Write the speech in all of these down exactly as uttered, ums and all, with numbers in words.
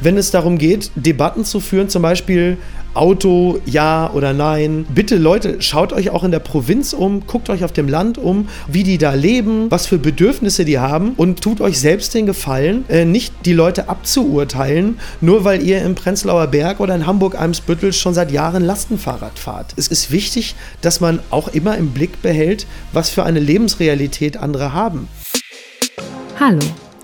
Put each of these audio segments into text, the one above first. wenn es darum geht, Debatten zu führen, zum Beispiel Auto, ja oder nein. Bitte Leute, schaut euch auch in der Provinz um, guckt euch auf dem Land um, wie die da leben, was für Bedürfnisse die haben und tut euch selbst den Gefallen, äh, nicht die Leute abzuurteilen, nur weil ihr im Prenzlauer Berg oder in Hamburg-Eimsbüttel schon seit Jahren Lastenfahrrad fahrt. Es ist wichtig, dass man auch immer im Blick behält, was für eine Lebensrealität andere haben. Hallo,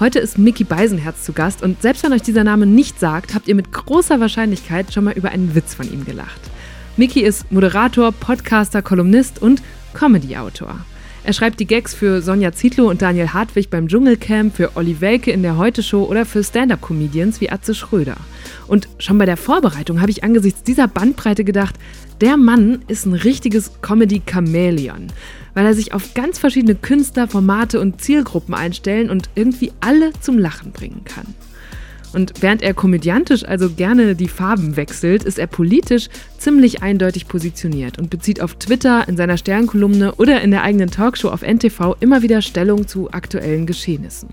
Heute ist Micky Beisenherz zu Gast und selbst wenn euch dieser Name nicht sagt, habt ihr mit großer Wahrscheinlichkeit schon mal über einen Witz von ihm gelacht. Micky ist Moderator, Podcaster, Kolumnist und Comedy-Autor. Er schreibt die Gags für Sonja Zietlow und Daniel Hartwig beim Dschungelcamp, für Olli Welke in der Heute-Show oder für Stand-Up-Comedians wie Atze Schröder. Und schon bei der Vorbereitung habe ich angesichts dieser Bandbreite gedacht, der Mann ist ein richtiges Comedy-Chamäleon, weil er sich auf ganz verschiedene Künstler, Formate und Zielgruppen einstellen und irgendwie alle zum Lachen bringen kann. Und während er komödiantisch also gerne die Farben wechselt, ist er politisch ziemlich eindeutig positioniert und bezieht auf Twitter, in seiner Sternkolumne oder in der eigenen Talkshow auf en te fau immer wieder Stellung zu aktuellen Geschehnissen.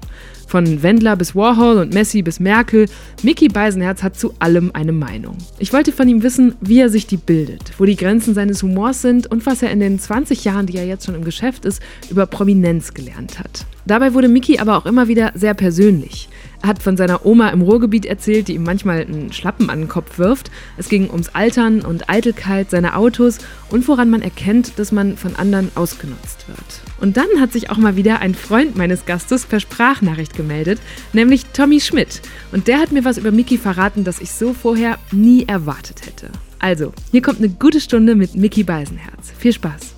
Von Wendler bis Warhol und Messi bis Merkel, Micky Beisenherz hat zu allem eine Meinung. Ich wollte von ihm wissen, wie er sich die bildet, wo die Grenzen seines Humors sind und was er in den zwanzig Jahren, die er jetzt schon im Geschäft ist, über Prominenz gelernt hat. Dabei wurde Micky aber auch immer wieder sehr persönlich. Er hat von seiner Oma im Ruhrgebiet erzählt, die ihm manchmal einen Schlappen an den Kopf wirft. Es ging ums Altern und Eitelkeit seiner Autos und woran man erkennt, dass man von anderen ausgenutzt wird. Und dann hat sich auch mal wieder ein Freund meines Gastes per Sprachnachricht gemeldet, nämlich Tommy Schmidt. Und der hat mir was über Micky verraten, das ich so vorher nie erwartet hätte. Also, hier kommt eine gute Stunde mit Micky Beisenherz. Viel Spaß!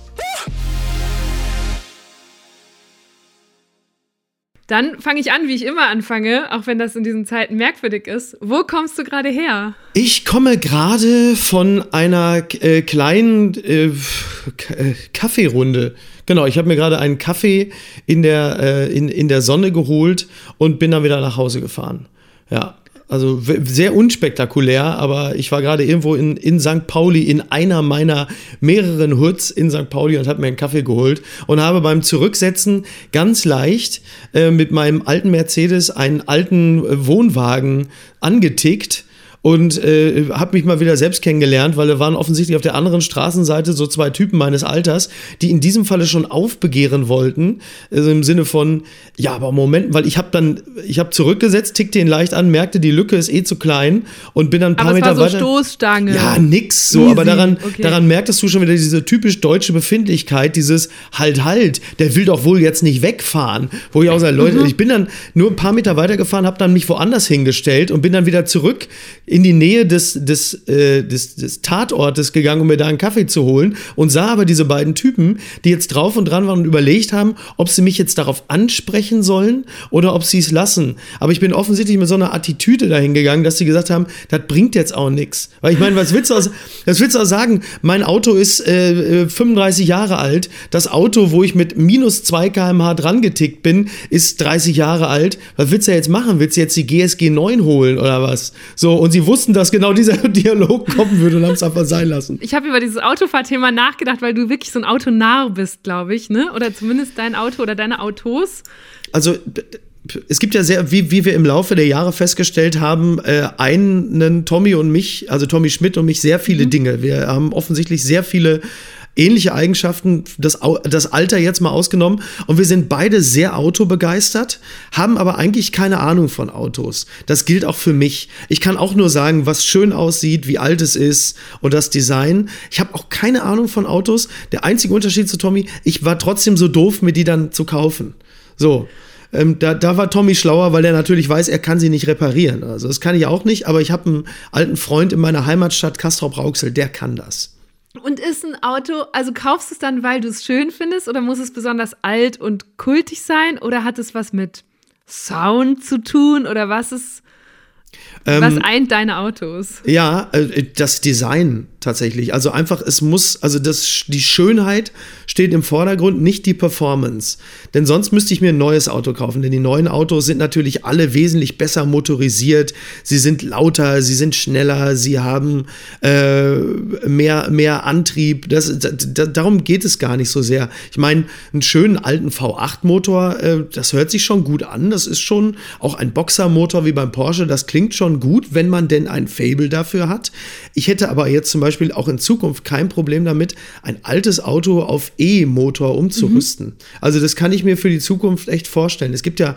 Dann fange ich an, wie ich immer anfange, auch wenn das in diesen Zeiten merkwürdig ist. Wo kommst du gerade her? Ich komme gerade von einer äh, kleinen äh, K- äh, Kaffeerunde. Genau, ich habe mir gerade einen Kaffee in der, äh, in, in der Sonne geholt und bin dann wieder nach Hause gefahren. Ja, also w- sehr unspektakulär, aber ich war gerade irgendwo in, in Sankt Pauli, in einer meiner mehreren Hoods in Sankt Pauli und habe mir einen Kaffee geholt und habe beim Zurücksetzen ganz leicht äh, mit meinem alten Mercedes einen alten äh, Wohnwagen angetickt. Und äh, habe mich mal wieder selbst kennengelernt, weil da waren offensichtlich auf der anderen Straßenseite so zwei Typen meines Alters, die in diesem Falle schon aufbegehren wollten, also im Sinne von, ja, aber Moment, weil ich habe dann, ich habe zurückgesetzt, tickte ihn leicht an, merkte, die Lücke ist eh zu klein und bin dann ein paar aber Meter weiter. Aber es war so weiter, Stoßstange. Ja, nix, so, easy. Aber daran, okay. Daran merktest du schon wieder diese typisch deutsche Befindlichkeit, dieses halt, halt, der will doch wohl jetzt nicht wegfahren, wo ich auch sage, Leute, mhm. Ich bin dann nur ein paar Meter weitergefahren, habe dann mich woanders hingestellt und bin dann wieder zurück in die Nähe des, des, äh, des, des Tatortes gegangen, um mir da einen Kaffee zu holen und sah aber diese beiden Typen, die jetzt drauf und dran waren und überlegt haben, ob sie mich jetzt darauf ansprechen sollen oder ob sie es lassen. Aber ich bin offensichtlich mit so einer Attitüde dahin gegangen, dass sie gesagt haben, das bringt jetzt auch nichts. Weil ich meine, was willst du aus, was willst du auch sagen? Mein Auto ist äh, fünfunddreißig Jahre alt. Das Auto, wo ich mit minus zwei Kilometer pro Stunde dran getickt bin, ist dreißig Jahre alt. Was willst du jetzt machen? Willst du jetzt die G S G neun holen oder was? So, und sie wussten, dass genau dieser Dialog kommen würde und haben es einfach sein lassen. Ich habe über dieses Autofahrthema nachgedacht, weil du wirklich so ein Autonarr bist, glaube ich, ne? Oder zumindest dein Auto oder deine Autos. Also es gibt ja sehr, wie, wie wir im Laufe der Jahre festgestellt haben, äh, einen Tommy und mich, also Tommy Schmidt und mich, sehr viele mhm. Dinge. Wir haben offensichtlich sehr viele ähnliche Eigenschaften, das, das Alter jetzt mal ausgenommen. Und wir sind beide sehr autobegeistert, haben aber eigentlich keine Ahnung von Autos. Das gilt auch für mich. Ich kann auch nur sagen, was schön aussieht, wie alt es ist und das Design. Ich habe auch keine Ahnung von Autos. Der einzige Unterschied zu Tommy, ich war trotzdem so doof, mir die dann zu kaufen. So. Ähm, da, da war Tommy schlauer, weil er natürlich weiß, er kann sie nicht reparieren. Also das kann ich auch nicht, aber ich habe einen alten Freund in meiner Heimatstadt Castrop-Rauxel, der kann das. Und ist ein Auto, also kaufst du es dann, weil du es schön findest, oder muss es besonders alt und kultig sein, oder hat es was mit Sound zu tun, oder was ist? Ähm, Was eint deine Autos? Ja, das Design tatsächlich. Also einfach, es muss, also das, die Schönheit steht im Vordergrund, nicht die Performance. Denn sonst müsste ich mir ein neues Auto kaufen. Denn die neuen Autos sind natürlich alle wesentlich besser motorisiert. Sie sind lauter, sie sind schneller, sie haben äh, mehr, mehr Antrieb. Das, da, darum geht es gar nicht so sehr. Ich meine, einen schönen alten V acht Motor, äh, das hört sich schon gut an. Das ist schon auch ein Boxermotor wie beim Porsche. Das klingt schon gut, wenn man denn ein Faible dafür hat. Ich hätte aber jetzt zum Beispiel auch in Zukunft kein Problem damit, ein altes Auto auf E-Motor umzurüsten. Mhm. Also das kann ich mir für die Zukunft echt vorstellen. Es gibt ja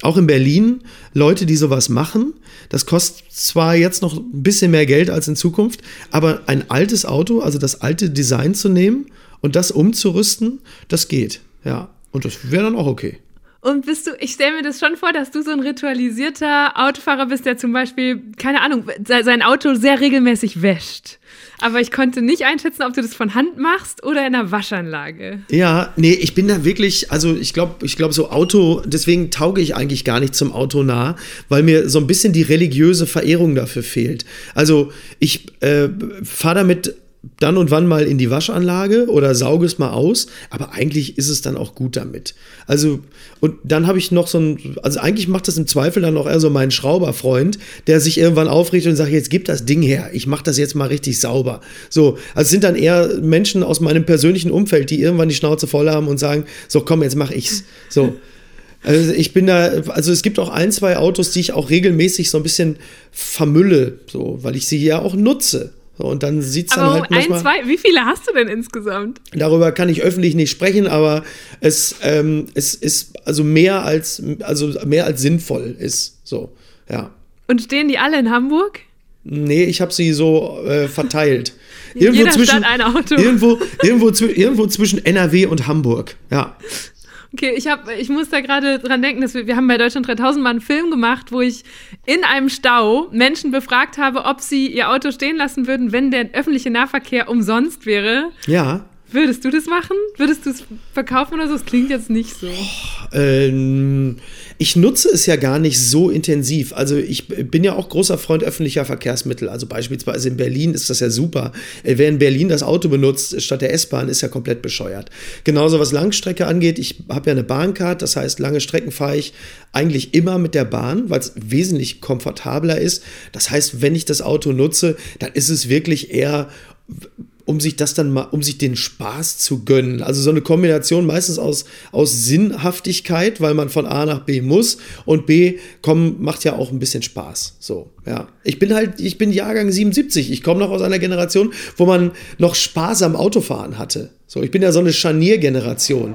auch in Berlin Leute, die sowas machen. Das kostet zwar jetzt noch ein bisschen mehr Geld als in Zukunft, aber ein altes Auto, also das alte Design zu nehmen und das umzurüsten, das geht. Ja, und das wäre dann auch okay. Und bist du, ich stelle mir das schon vor, dass du so ein ritualisierter Autofahrer bist, der zum Beispiel, keine Ahnung, sein Auto sehr regelmäßig wäscht. Aber ich konnte nicht einschätzen, ob du das von Hand machst oder in einer Waschanlage. Ja, nee, ich bin da wirklich, also ich glaube, ich glaube so Auto, deswegen tauge ich eigentlich gar nicht zum Auto nah, weil mir so ein bisschen die religiöse Verehrung dafür fehlt. Also ich äh, fahre damit dann und wann mal in die Waschanlage oder sauge es mal aus, aber eigentlich ist es dann auch gut damit. Also, und dann habe ich noch so ein, also eigentlich macht das im Zweifel dann auch eher so mein Schrauberfreund, der sich irgendwann aufrichtet und sagt, jetzt gib das Ding her, ich mache das jetzt mal richtig sauber. So, also es sind dann eher Menschen aus meinem persönlichen Umfeld, die irgendwann die Schnauze voll haben und sagen, so komm, jetzt mache ich's. So. Also ich bin da, also es gibt auch ein, zwei Autos, die ich auch regelmäßig so ein bisschen vermülle, so, weil ich sie ja auch nutze. Und dann sieht's dann halt manchmal, ein, zwei, wie viele hast du denn insgesamt? Darüber kann ich öffentlich nicht sprechen, aber es, ähm, es ist also mehr als, also mehr als sinnvoll ist, so, ja. Und stehen die alle in Hamburg? Nee, ich habe sie so äh, verteilt. Irgendwo jeder zwischen, Stadt ein Auto. Irgendwo, irgendwo, zw- irgendwo zwischen N R W und Hamburg, ja. Okay, ich, hab, ich muss da gerade dran denken, dass wir, wir haben bei Deutschland dreitausend mal einen Film gemacht, wo ich in einem Stau Menschen befragt habe, ob sie ihr Auto stehen lassen würden, wenn der öffentliche Nahverkehr umsonst wäre. Ja. Würdest du das machen? Würdest du es verkaufen oder so? Das klingt jetzt nicht so. Oh, ähm, ich nutze es ja gar nicht so intensiv. Also ich bin ja auch großer Freund öffentlicher Verkehrsmittel. Also beispielsweise in Berlin ist das ja super. Wer in Berlin das Auto benutzt statt der S-Bahn, ist ja komplett bescheuert. Genauso was Langstrecke angeht. Ich habe ja eine Bahncard. Das heißt, lange Strecken fahre ich eigentlich immer mit der Bahn, weil es wesentlich komfortabler ist. Das heißt, wenn ich das Auto nutze, dann ist es wirklich eher, um sich das dann mal, um sich den Spaß zu gönnen. Also so eine Kombination meistens aus, aus Sinnhaftigkeit, weil man von A nach B muss und B, komm, macht ja auch ein bisschen Spaß. So, ja. Ich bin halt, ich bin Jahrgang siebenundsiebzig. Ich komme noch aus einer Generation, wo man noch Spaß am Autofahren hatte. So, ich bin ja so eine Scharniergeneration.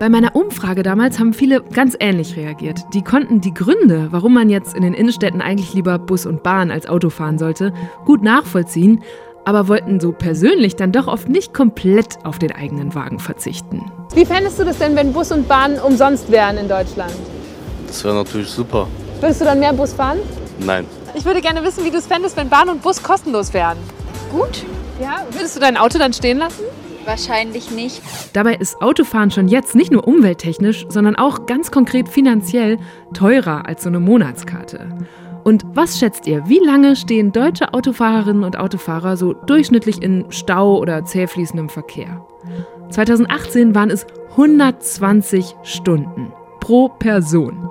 Bei meiner Umfrage damals haben viele ganz ähnlich reagiert. Die konnten die Gründe, warum man jetzt in den Innenstädten eigentlich lieber Bus und Bahn als Auto fahren sollte, gut nachvollziehen, aber wollten so persönlich dann doch oft nicht komplett auf den eigenen Wagen verzichten. Wie fändest du das denn, wenn Bus und Bahn umsonst wären in Deutschland? Das wäre natürlich super. Würdest du dann mehr Bus fahren? Nein. Ich würde gerne wissen, wie du es fändest, wenn Bahn und Bus kostenlos wären. Gut. Ja, würdest du dein Auto dann stehen lassen? Wahrscheinlich nicht. Dabei ist Autofahren schon jetzt nicht nur umwelttechnisch, sondern auch ganz konkret finanziell teurer als so eine Monatskarte. Und was schätzt ihr, wie lange stehen deutsche Autofahrerinnen und Autofahrer so durchschnittlich in Stau oder zäh fließendem Verkehr? zweitausendachtzehn waren es hundertzwanzig Stunden pro Person.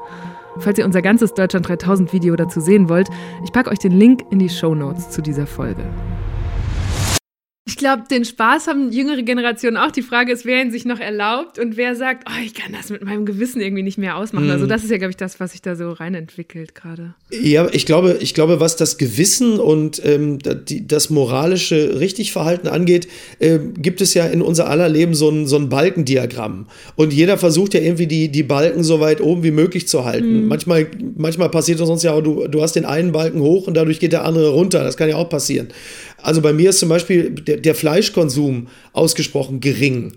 Falls ihr unser ganzes Deutschland dreitausend Video dazu sehen wollt, ich packe euch den Link in die Shownotes zu dieser Folge. Ich glaube, den Spaß haben jüngere Generationen auch. Die Frage ist, wer ihn sich noch erlaubt und wer sagt, oh, ich kann das mit meinem Gewissen irgendwie nicht mehr ausmachen. Mm. Also das ist ja, glaube ich, das, was sich da so rein entwickelt gerade. Ja, ich glaube, ich glaube, was das Gewissen und ähm, die, das moralische Richtigverhalten angeht, äh, gibt es ja in unser aller Leben so ein, so ein Balkendiagramm. Und jeder versucht ja irgendwie, die, die Balken so weit oben wie möglich zu halten. Mm. Manchmal, manchmal passiert das uns ja auch, du, du hast den einen Balken hoch und dadurch geht der andere runter. Das kann ja auch passieren. Also bei mir ist zum Beispiel der, der Fleischkonsum ausgesprochen gering.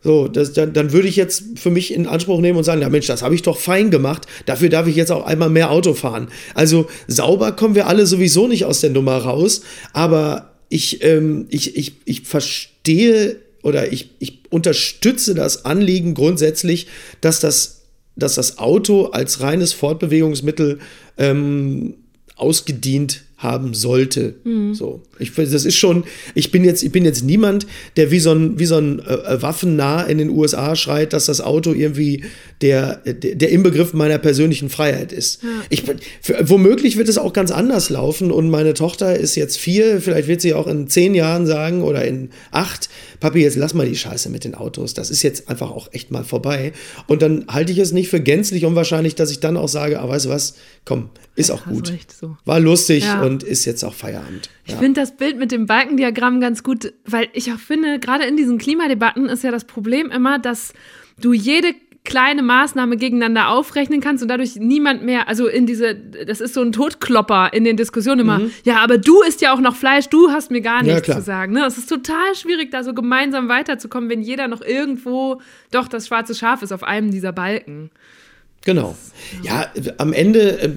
So, das, dann, dann würde ich jetzt für mich in Anspruch nehmen und sagen, ja Mensch, das habe ich doch fein gemacht, dafür darf ich jetzt auch einmal mehr Auto fahren. Also sauber kommen wir alle sowieso nicht aus der Nummer raus, aber ich, ähm, ich, ich, ich verstehe oder ich, ich unterstütze das Anliegen grundsätzlich, dass das, dass das Auto als reines Fortbewegungsmittel ähm, ausgedient haben sollte. Mhm. So, ich, das ist schon, ich bin jetzt, ich bin jetzt niemand, der wie so ein, wie so ein äh, Waffennarr in den U S A schreit, dass das Auto irgendwie der, der, der Inbegriff meiner persönlichen Freiheit ist. Ja. Ich bin, für, womöglich wird es auch ganz anders laufen und meine Tochter ist jetzt vier, vielleicht wird sie auch in zehn Jahren sagen oder in acht, Papi, jetzt lass mal die Scheiße mit den Autos, das ist jetzt einfach auch echt mal vorbei. Und dann halte ich es nicht für gänzlich unwahrscheinlich, dass ich dann auch sage, ah, weißt du was, komm, ist auch gut. So. War lustig, ja. Und ist jetzt auch Feierabend. Ja. Ich finde das Bild mit dem Balkendiagramm ganz gut, weil ich auch finde, gerade in diesen Klimadebatten ist ja das Problem immer, dass du jede kleine Maßnahme gegeneinander aufrechnen kannst und dadurch niemand mehr, also in diese, das ist so ein Totklopper in den Diskussionen immer, mhm. ja, aber du isst ja auch noch Fleisch, du hast mir gar nichts ja, zu sagen. Ne? Es ist total schwierig, da so gemeinsam weiterzukommen, wenn jeder noch irgendwo doch das schwarze Schaf ist auf einem dieser Balken. Genau. Ja, am Ende äh,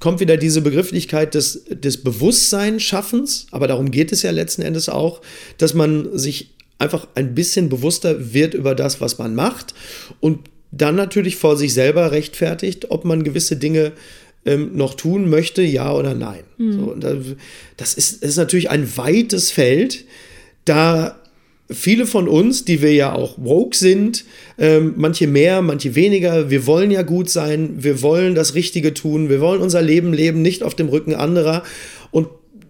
kommt wieder diese Begrifflichkeit des, des Bewusstseinsschaffens, aber darum geht es ja letzten Endes auch, dass man sich einfach ein bisschen bewusster wird über das, was man macht und dann natürlich vor sich selber rechtfertigt, ob man gewisse Dinge ähm, noch tun möchte, ja oder nein. Mhm. So, und das ist, ist natürlich ein weites Feld, da viele von uns, die wir ja auch woke sind, ähm, manche mehr, manche weniger, wir wollen ja gut sein, wir wollen das Richtige tun, wir wollen unser Leben leben, nicht auf dem Rücken anderer. Und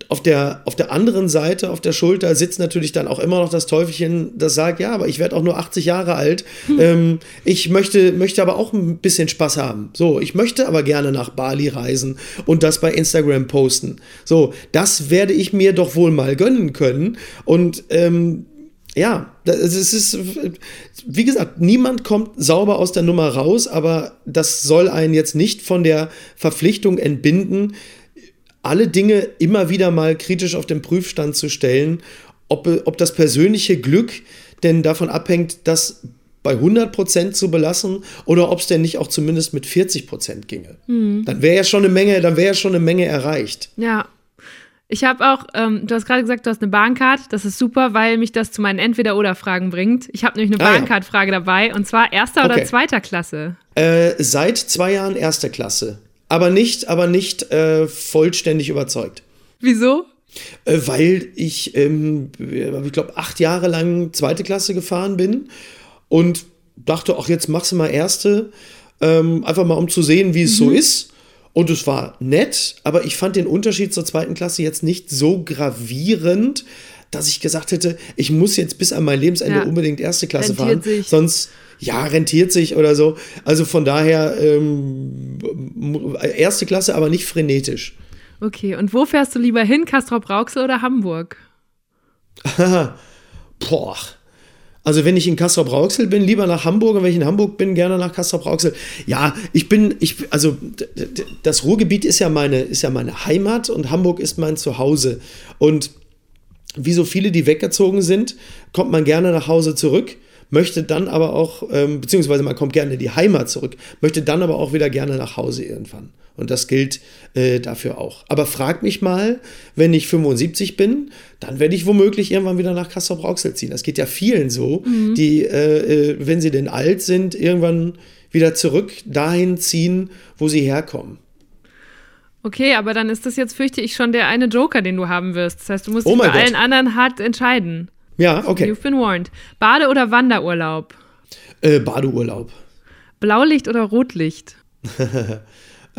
auf der, auf der anderen Seite, auf der Schulter, sitzt natürlich dann auch immer noch das Teufelchen, das sagt, ja, aber ich werde auch nur achtzig Jahre alt. Hm. Ähm, ich möchte, möchte aber auch ein bisschen Spaß haben. So, ich möchte aber gerne nach Bali reisen und das bei Instagram posten. So, das werde ich mir doch wohl mal gönnen können. Und ähm, ja, es ist, wie gesagt, niemand kommt sauber aus der Nummer raus, aber das soll einen jetzt nicht von der Verpflichtung entbinden, alle Dinge immer wieder mal kritisch auf den Prüfstand zu stellen, ob, ob das persönliche Glück denn davon abhängt, das bei hundert Prozent zu belassen oder ob es denn nicht auch zumindest mit vierzig Prozent ginge. Mhm. Dann wäre ja schon eine Menge, dann wäre ja schon eine Menge erreicht. Ja. Ich habe auch, ähm, du hast gerade gesagt, du hast eine Bahncard. Das ist super, weil mich das zu meinen Entweder-oder-Fragen bringt. Ich habe nämlich eine ah, Bahncard-Frage ja. dabei, und zwar erster okay. oder zweiter Klasse? Äh, seit zwei Jahren erster Klasse. Aber nicht, aber nicht äh, vollständig überzeugt. Wieso? Äh, weil ich, ähm, ich glaube, acht Jahre lang zweite Klasse gefahren bin und dachte, ach, jetzt machst du mal erste, ähm, einfach mal, um zu sehen, wie es mhm. so ist. Und es war nett, aber ich fand den Unterschied zur zweiten Klasse jetzt nicht so gravierend, dass ich gesagt hätte, ich muss jetzt bis an mein Lebensende ja. unbedingt erste Klasse rentiert fahren. Sich. Sonst, ja, rentiert sich oder so. Also von daher, ähm, erste Klasse, aber nicht frenetisch. Okay, und wo fährst du lieber hin, Castrop-Rauxel oder Hamburg? Boah. Also wenn ich in Castrop-Rauxel bin, lieber nach Hamburg, und wenn ich in Hamburg bin, gerne nach Castrop-Rauxel. Ja, ich bin, ich, also das Ruhrgebiet ist ja meine, ist ja meine Heimat, und Hamburg ist mein Zuhause. Und wie so viele, die weggezogen sind, kommt man gerne nach Hause zurück, möchte dann aber auch, ähm, beziehungsweise man kommt gerne in die Heimat zurück, möchte dann aber auch wieder gerne nach Hause irgendwann. Und das gilt äh, dafür auch. Aber frag mich mal, wenn ich fünfundsiebzig bin, dann werde ich womöglich irgendwann wieder nach Castrop-Rauxel ziehen. Das geht ja vielen so, mhm. die, äh, wenn sie denn alt sind, irgendwann wieder zurück dahin ziehen, wo sie herkommen. Okay, aber dann ist das jetzt, fürchte ich, schon der eine Joker, den du haben wirst. Das heißt, du musst oh dich bei Gott. allen anderen hart entscheiden. Ja, okay. You've been warned. Bade- oder Wanderurlaub? Äh, Badeurlaub. Blaulicht oder Rotlicht?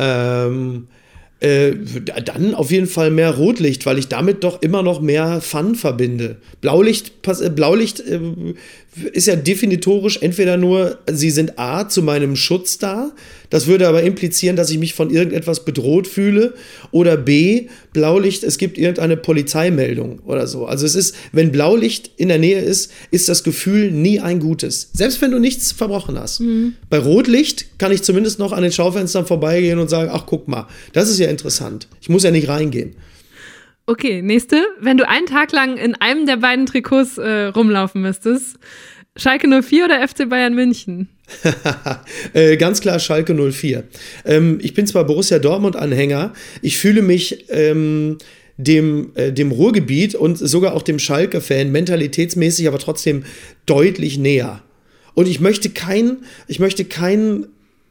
ähm, äh, dann auf jeden Fall mehr Rotlicht, weil ich damit doch immer noch mehr Fun verbinde. Blaulicht, pass, äh, Blaulicht äh, ist ja definitorisch entweder nur, sie sind A, zu meinem Schutz da, das würde aber implizieren, dass ich mich von irgendetwas bedroht fühle, oder B, Blaulicht, es gibt irgendeine Polizeimeldung oder so. Also es ist, wenn Blaulicht in der Nähe ist, ist das Gefühl nie ein gutes. Selbst wenn du nichts verbrochen hast. Mhm. Bei Rotlicht kann ich zumindest noch an den Schaufenstern vorbeigehen und sagen, ach, guck mal, das ist ja interessant. Ich muss ja nicht reingehen. Okay, nächste. Wenn du einen Tag lang in einem der beiden Trikots äh, rumlaufen müsstest, Schalke null vier oder F C Bayern München? äh, ganz klar Schalke null vier. Ähm, ich bin zwar Borussia Dortmund-Anhänger, ich fühle mich ähm, dem, äh, dem Ruhrgebiet und sogar auch dem Schalke-Fan mentalitätsmäßig, aber trotzdem deutlich näher. Und ich möchte kein, ich möchte kein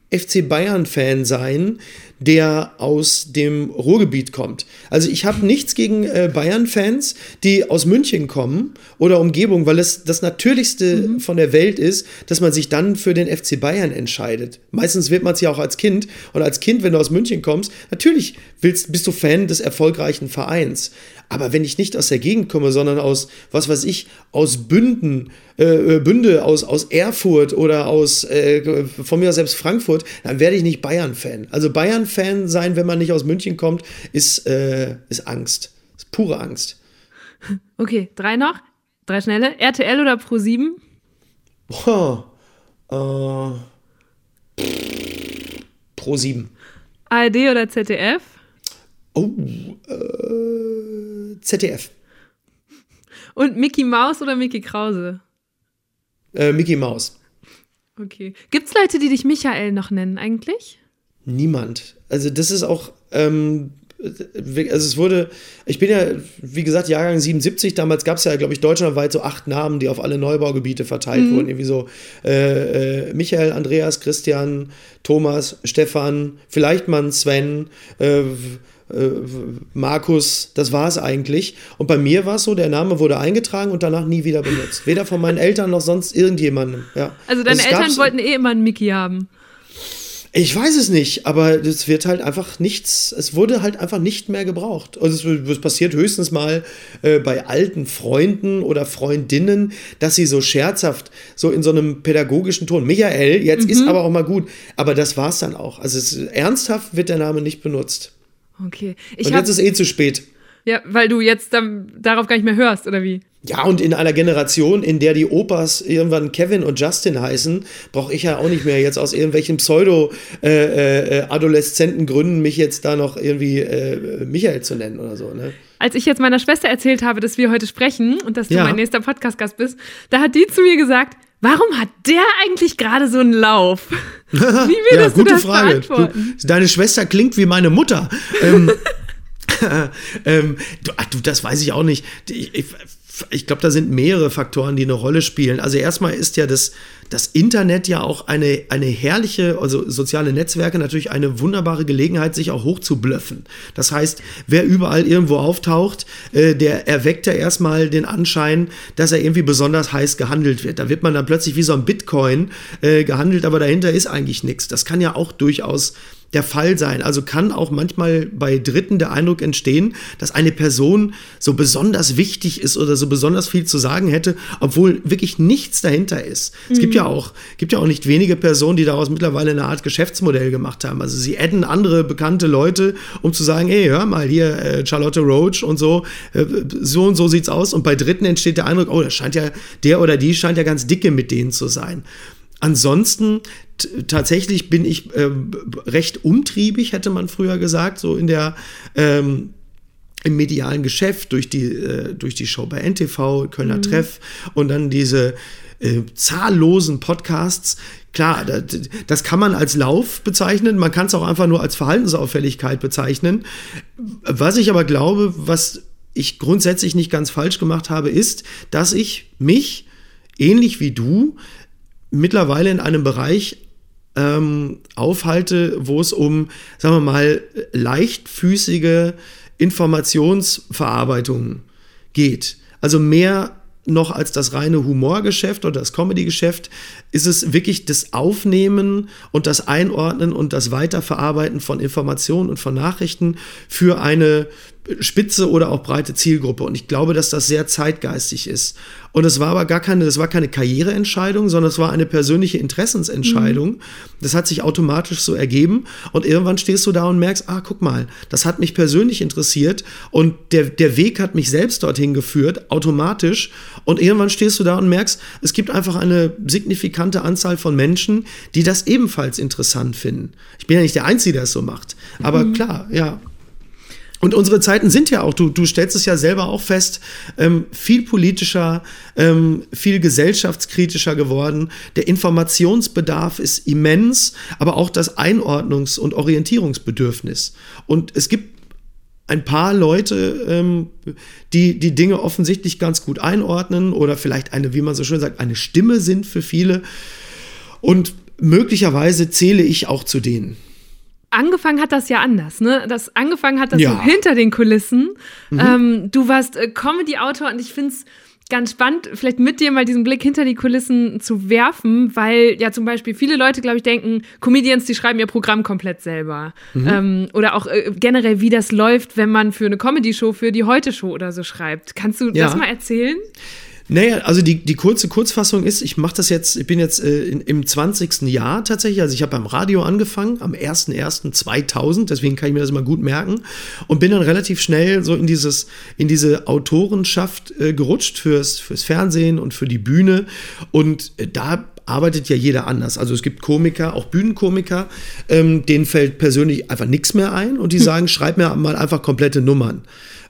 F C Bayern-Fan sein, der aus dem Ruhrgebiet kommt. Also ich habe nichts gegen äh, Bayern-Fans, die aus München kommen oder Umgebung, weil das das Natürlichste mhm. von der Welt ist, dass man sich dann für den F C Bayern entscheidet. Meistens wird man es ja auch als Kind. Und als Kind, wenn du aus München kommst, natürlich willst, bist du Fan des erfolgreichen Vereins. Aber wenn ich nicht aus der Gegend komme, sondern aus, was weiß ich, aus Bünden, äh, Bünde, aus, aus Erfurt oder aus, äh, von mir aus selbst Frankfurt, dann werde ich nicht Bayern-Fan. Also Bayern-Fan sein, wenn man nicht aus München kommt, ist, äh, ist Angst. Ist pure Angst. Okay, drei noch. Drei schnelle. R T L oder Pro sieben? Oh, äh, Pro sieben. A R D oder Z D F? Oh, äh, Z D F. Und Mickey Maus oder Mickey Krause? Äh, Mickey Maus. Okay. Gibt's Leute, die dich Michael noch nennen eigentlich? Niemand. Also das ist auch, ähm, also es wurde, ich bin ja, wie gesagt, Jahrgang siebenundsiebzig, damals gab es ja, glaube ich, deutschlandweit so acht Namen, die auf alle Neubaugebiete verteilt mhm. wurden. Irgendwie so äh, äh, Michael, Andreas, Christian, Thomas, Stefan, vielleicht mal ein Sven, äh, Markus, das war es eigentlich. Und bei mir war es so, der Name wurde eingetragen und danach nie wieder benutzt. Weder von meinen Eltern noch sonst irgendjemandem. Ja. Also deine also Eltern wollten eh immer einen Mickey haben. Ich weiß es nicht, aber es wird halt einfach nichts, es wurde halt einfach nicht mehr gebraucht. Also es, es passiert höchstens mal äh, bei alten Freunden oder Freundinnen, dass sie so scherzhaft, so in so einem pädagogischen Ton, Michael, jetzt mhm. ist aber auch mal gut. Aber das war es dann auch. Also es, ernsthaft wird der Name nicht benutzt. Okay. Ich und jetzt hab, ist eh zu spät. Ja, weil du jetzt dann darauf gar nicht mehr hörst, oder wie? Ja, und in einer Generation, in der die Opas irgendwann Kevin und Justin heißen, brauche ich ja auch nicht mehr jetzt aus irgendwelchen Pseudo-adoleszenten äh, äh, Gründen mich jetzt da noch irgendwie äh, Michael zu nennen oder so, ne? Als ich jetzt meiner Schwester erzählt habe, dass wir heute sprechen und dass du ja. mein nächster Podcast-Gast bist, da hat die zu mir gesagt, warum hat der eigentlich gerade so einen Lauf? Wie würdest ja, gute du das Frage. beantworten? Du, deine Schwester klingt wie meine Mutter. ähm, ähm, du, ach, du, das weiß ich auch nicht. Ich, ich, ich glaube, da sind mehrere Faktoren, die eine Rolle spielen. Also erstmal ist ja das, das Internet ja auch eine, eine herrliche, also soziale Netzwerke natürlich eine wunderbare Gelegenheit, sich auch hochzublöffen. Das heißt, wer überall irgendwo auftaucht, äh, der erweckt ja erstmal den Anschein, dass er irgendwie besonders heiß gehandelt wird. Da wird man dann plötzlich wie so ein Bitcoin äh, gehandelt, aber dahinter ist eigentlich nichts. Das kann ja auch durchaus der Fall sein. Also kann auch manchmal bei Dritten der Eindruck entstehen, dass eine Person so besonders wichtig ist oder so besonders viel zu sagen hätte, obwohl wirklich nichts dahinter ist. Mhm. Es gibt ja auch, gibt ja auch nicht wenige Personen, die daraus mittlerweile eine Art Geschäftsmodell gemacht haben. Also sie adden andere bekannte Leute, um zu sagen, hey, hör mal hier, äh, Charlotte Roach und so, äh, so und so sieht's aus. Und bei Dritten entsteht der Eindruck, oh, das scheint ja, der oder die scheint ja ganz dicke mit denen zu sein. Ansonsten t- tatsächlich bin ich äh, recht umtriebig, hätte man früher gesagt, so in der ähm, im medialen Geschäft durch die äh, durch die Show bei N T V, Kölner mhm. Treff und dann diese äh, zahllosen Podcasts. Klar, das, das kann man als Lauf bezeichnen, man kann es auch einfach nur als Verhaltensauffälligkeit bezeichnen. Was ich aber glaube, was ich grundsätzlich nicht ganz falsch gemacht habe, ist, dass ich mich, ähnlich wie du, mittlerweile in einem Bereich ähm, aufhalte, wo es um, sagen wir mal, leichtfüßige Informationsverarbeitung geht. Also mehr noch als das reine Humorgeschäft oder das Comedygeschäft ist es wirklich das Aufnehmen und das Einordnen und das Weiterverarbeiten von Informationen und von Nachrichten für eine spitze oder auch breite Zielgruppe. Und ich glaube, dass das sehr zeitgeistig ist. Und es war aber gar keine, das war keine Karriereentscheidung, sondern es war eine persönliche Interessensentscheidung. Mhm. Das hat sich automatisch so ergeben. Und irgendwann stehst du da und merkst, ah, guck mal, das hat mich persönlich interessiert. Und der, der Weg hat mich selbst dorthin geführt, automatisch. Und irgendwann stehst du da und merkst, es gibt einfach eine signifikante Anzahl von Menschen, die das ebenfalls interessant finden. Ich bin ja nicht der Einzige, der es so macht. Aber mhm. klar, ja. Und unsere Zeiten sind ja auch, du, du stellst es ja selber auch fest, ähm, viel politischer, ähm, viel gesellschaftskritischer geworden. Der Informationsbedarf ist immens, aber auch das Einordnungs- und Orientierungsbedürfnis. Und es gibt ein paar Leute, ähm, die die Dinge offensichtlich ganz gut einordnen oder vielleicht eine, wie man so schön sagt, eine Stimme sind für viele. Und möglicherweise zähle ich auch zu denen. Angefangen hat das ja anders, ne? Das angefangen hat das ja. so hinter den Kulissen. Mhm. Ähm, du warst äh, Comedy-Autor und ich finde es ganz spannend, vielleicht mit dir mal diesen Blick hinter die Kulissen zu werfen, weil ja zum Beispiel viele Leute, glaube ich, denken, Comedians, die schreiben ihr Programm komplett selber. Mhm. Ähm, oder auch äh, generell, wie das läuft, wenn man für eine Comedy-Show, für die Heute-Show oder so schreibt. Kannst du ja. das mal erzählen? Naja, also die, die kurze Kurzfassung ist, ich mache das jetzt, ich bin jetzt äh, in, im zwanzigsten Jahr tatsächlich, also ich habe beim Radio angefangen, am erster erster zweitausend, deswegen kann ich mir das immer gut merken und bin dann relativ schnell so in dieses in diese Autorenschaft äh, gerutscht fürs, fürs Fernsehen und für die Bühne und äh, da arbeitet ja jeder anders. Also es gibt Komiker, auch Bühnenkomiker, ähm, denen fällt persönlich einfach nichts mehr ein und die sagen, schreib mir mal einfach komplette Nummern,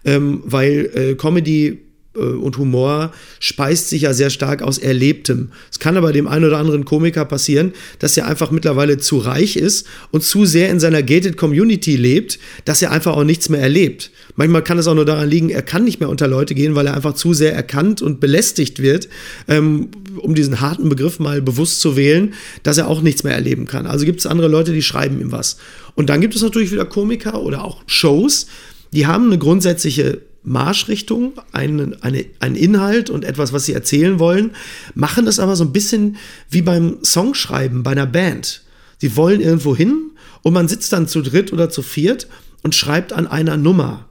ähm, weil äh, Comedy und Humor speist sich ja sehr stark aus Erlebtem. Es kann aber dem einen oder anderen Komiker passieren, dass er einfach mittlerweile zu reich ist und zu sehr in seiner gated Community lebt, dass er einfach auch nichts mehr erlebt. Manchmal kann es auch nur daran liegen, er kann nicht mehr unter Leute gehen, weil er einfach zu sehr erkannt und belästigt wird, ähm, um diesen harten Begriff mal bewusst zu wählen, dass er auch nichts mehr erleben kann. Also gibt es andere Leute, die schreiben ihm was. Und dann gibt es natürlich wieder Komiker oder auch Shows, die haben eine grundsätzliche Marschrichtung, einen, eine, einen Inhalt und etwas, was sie erzählen wollen, machen das aber so ein bisschen wie beim Songschreiben bei einer Band. Sie wollen irgendwo hin und man sitzt dann zu dritt oder zu viert und schreibt an einer Nummer.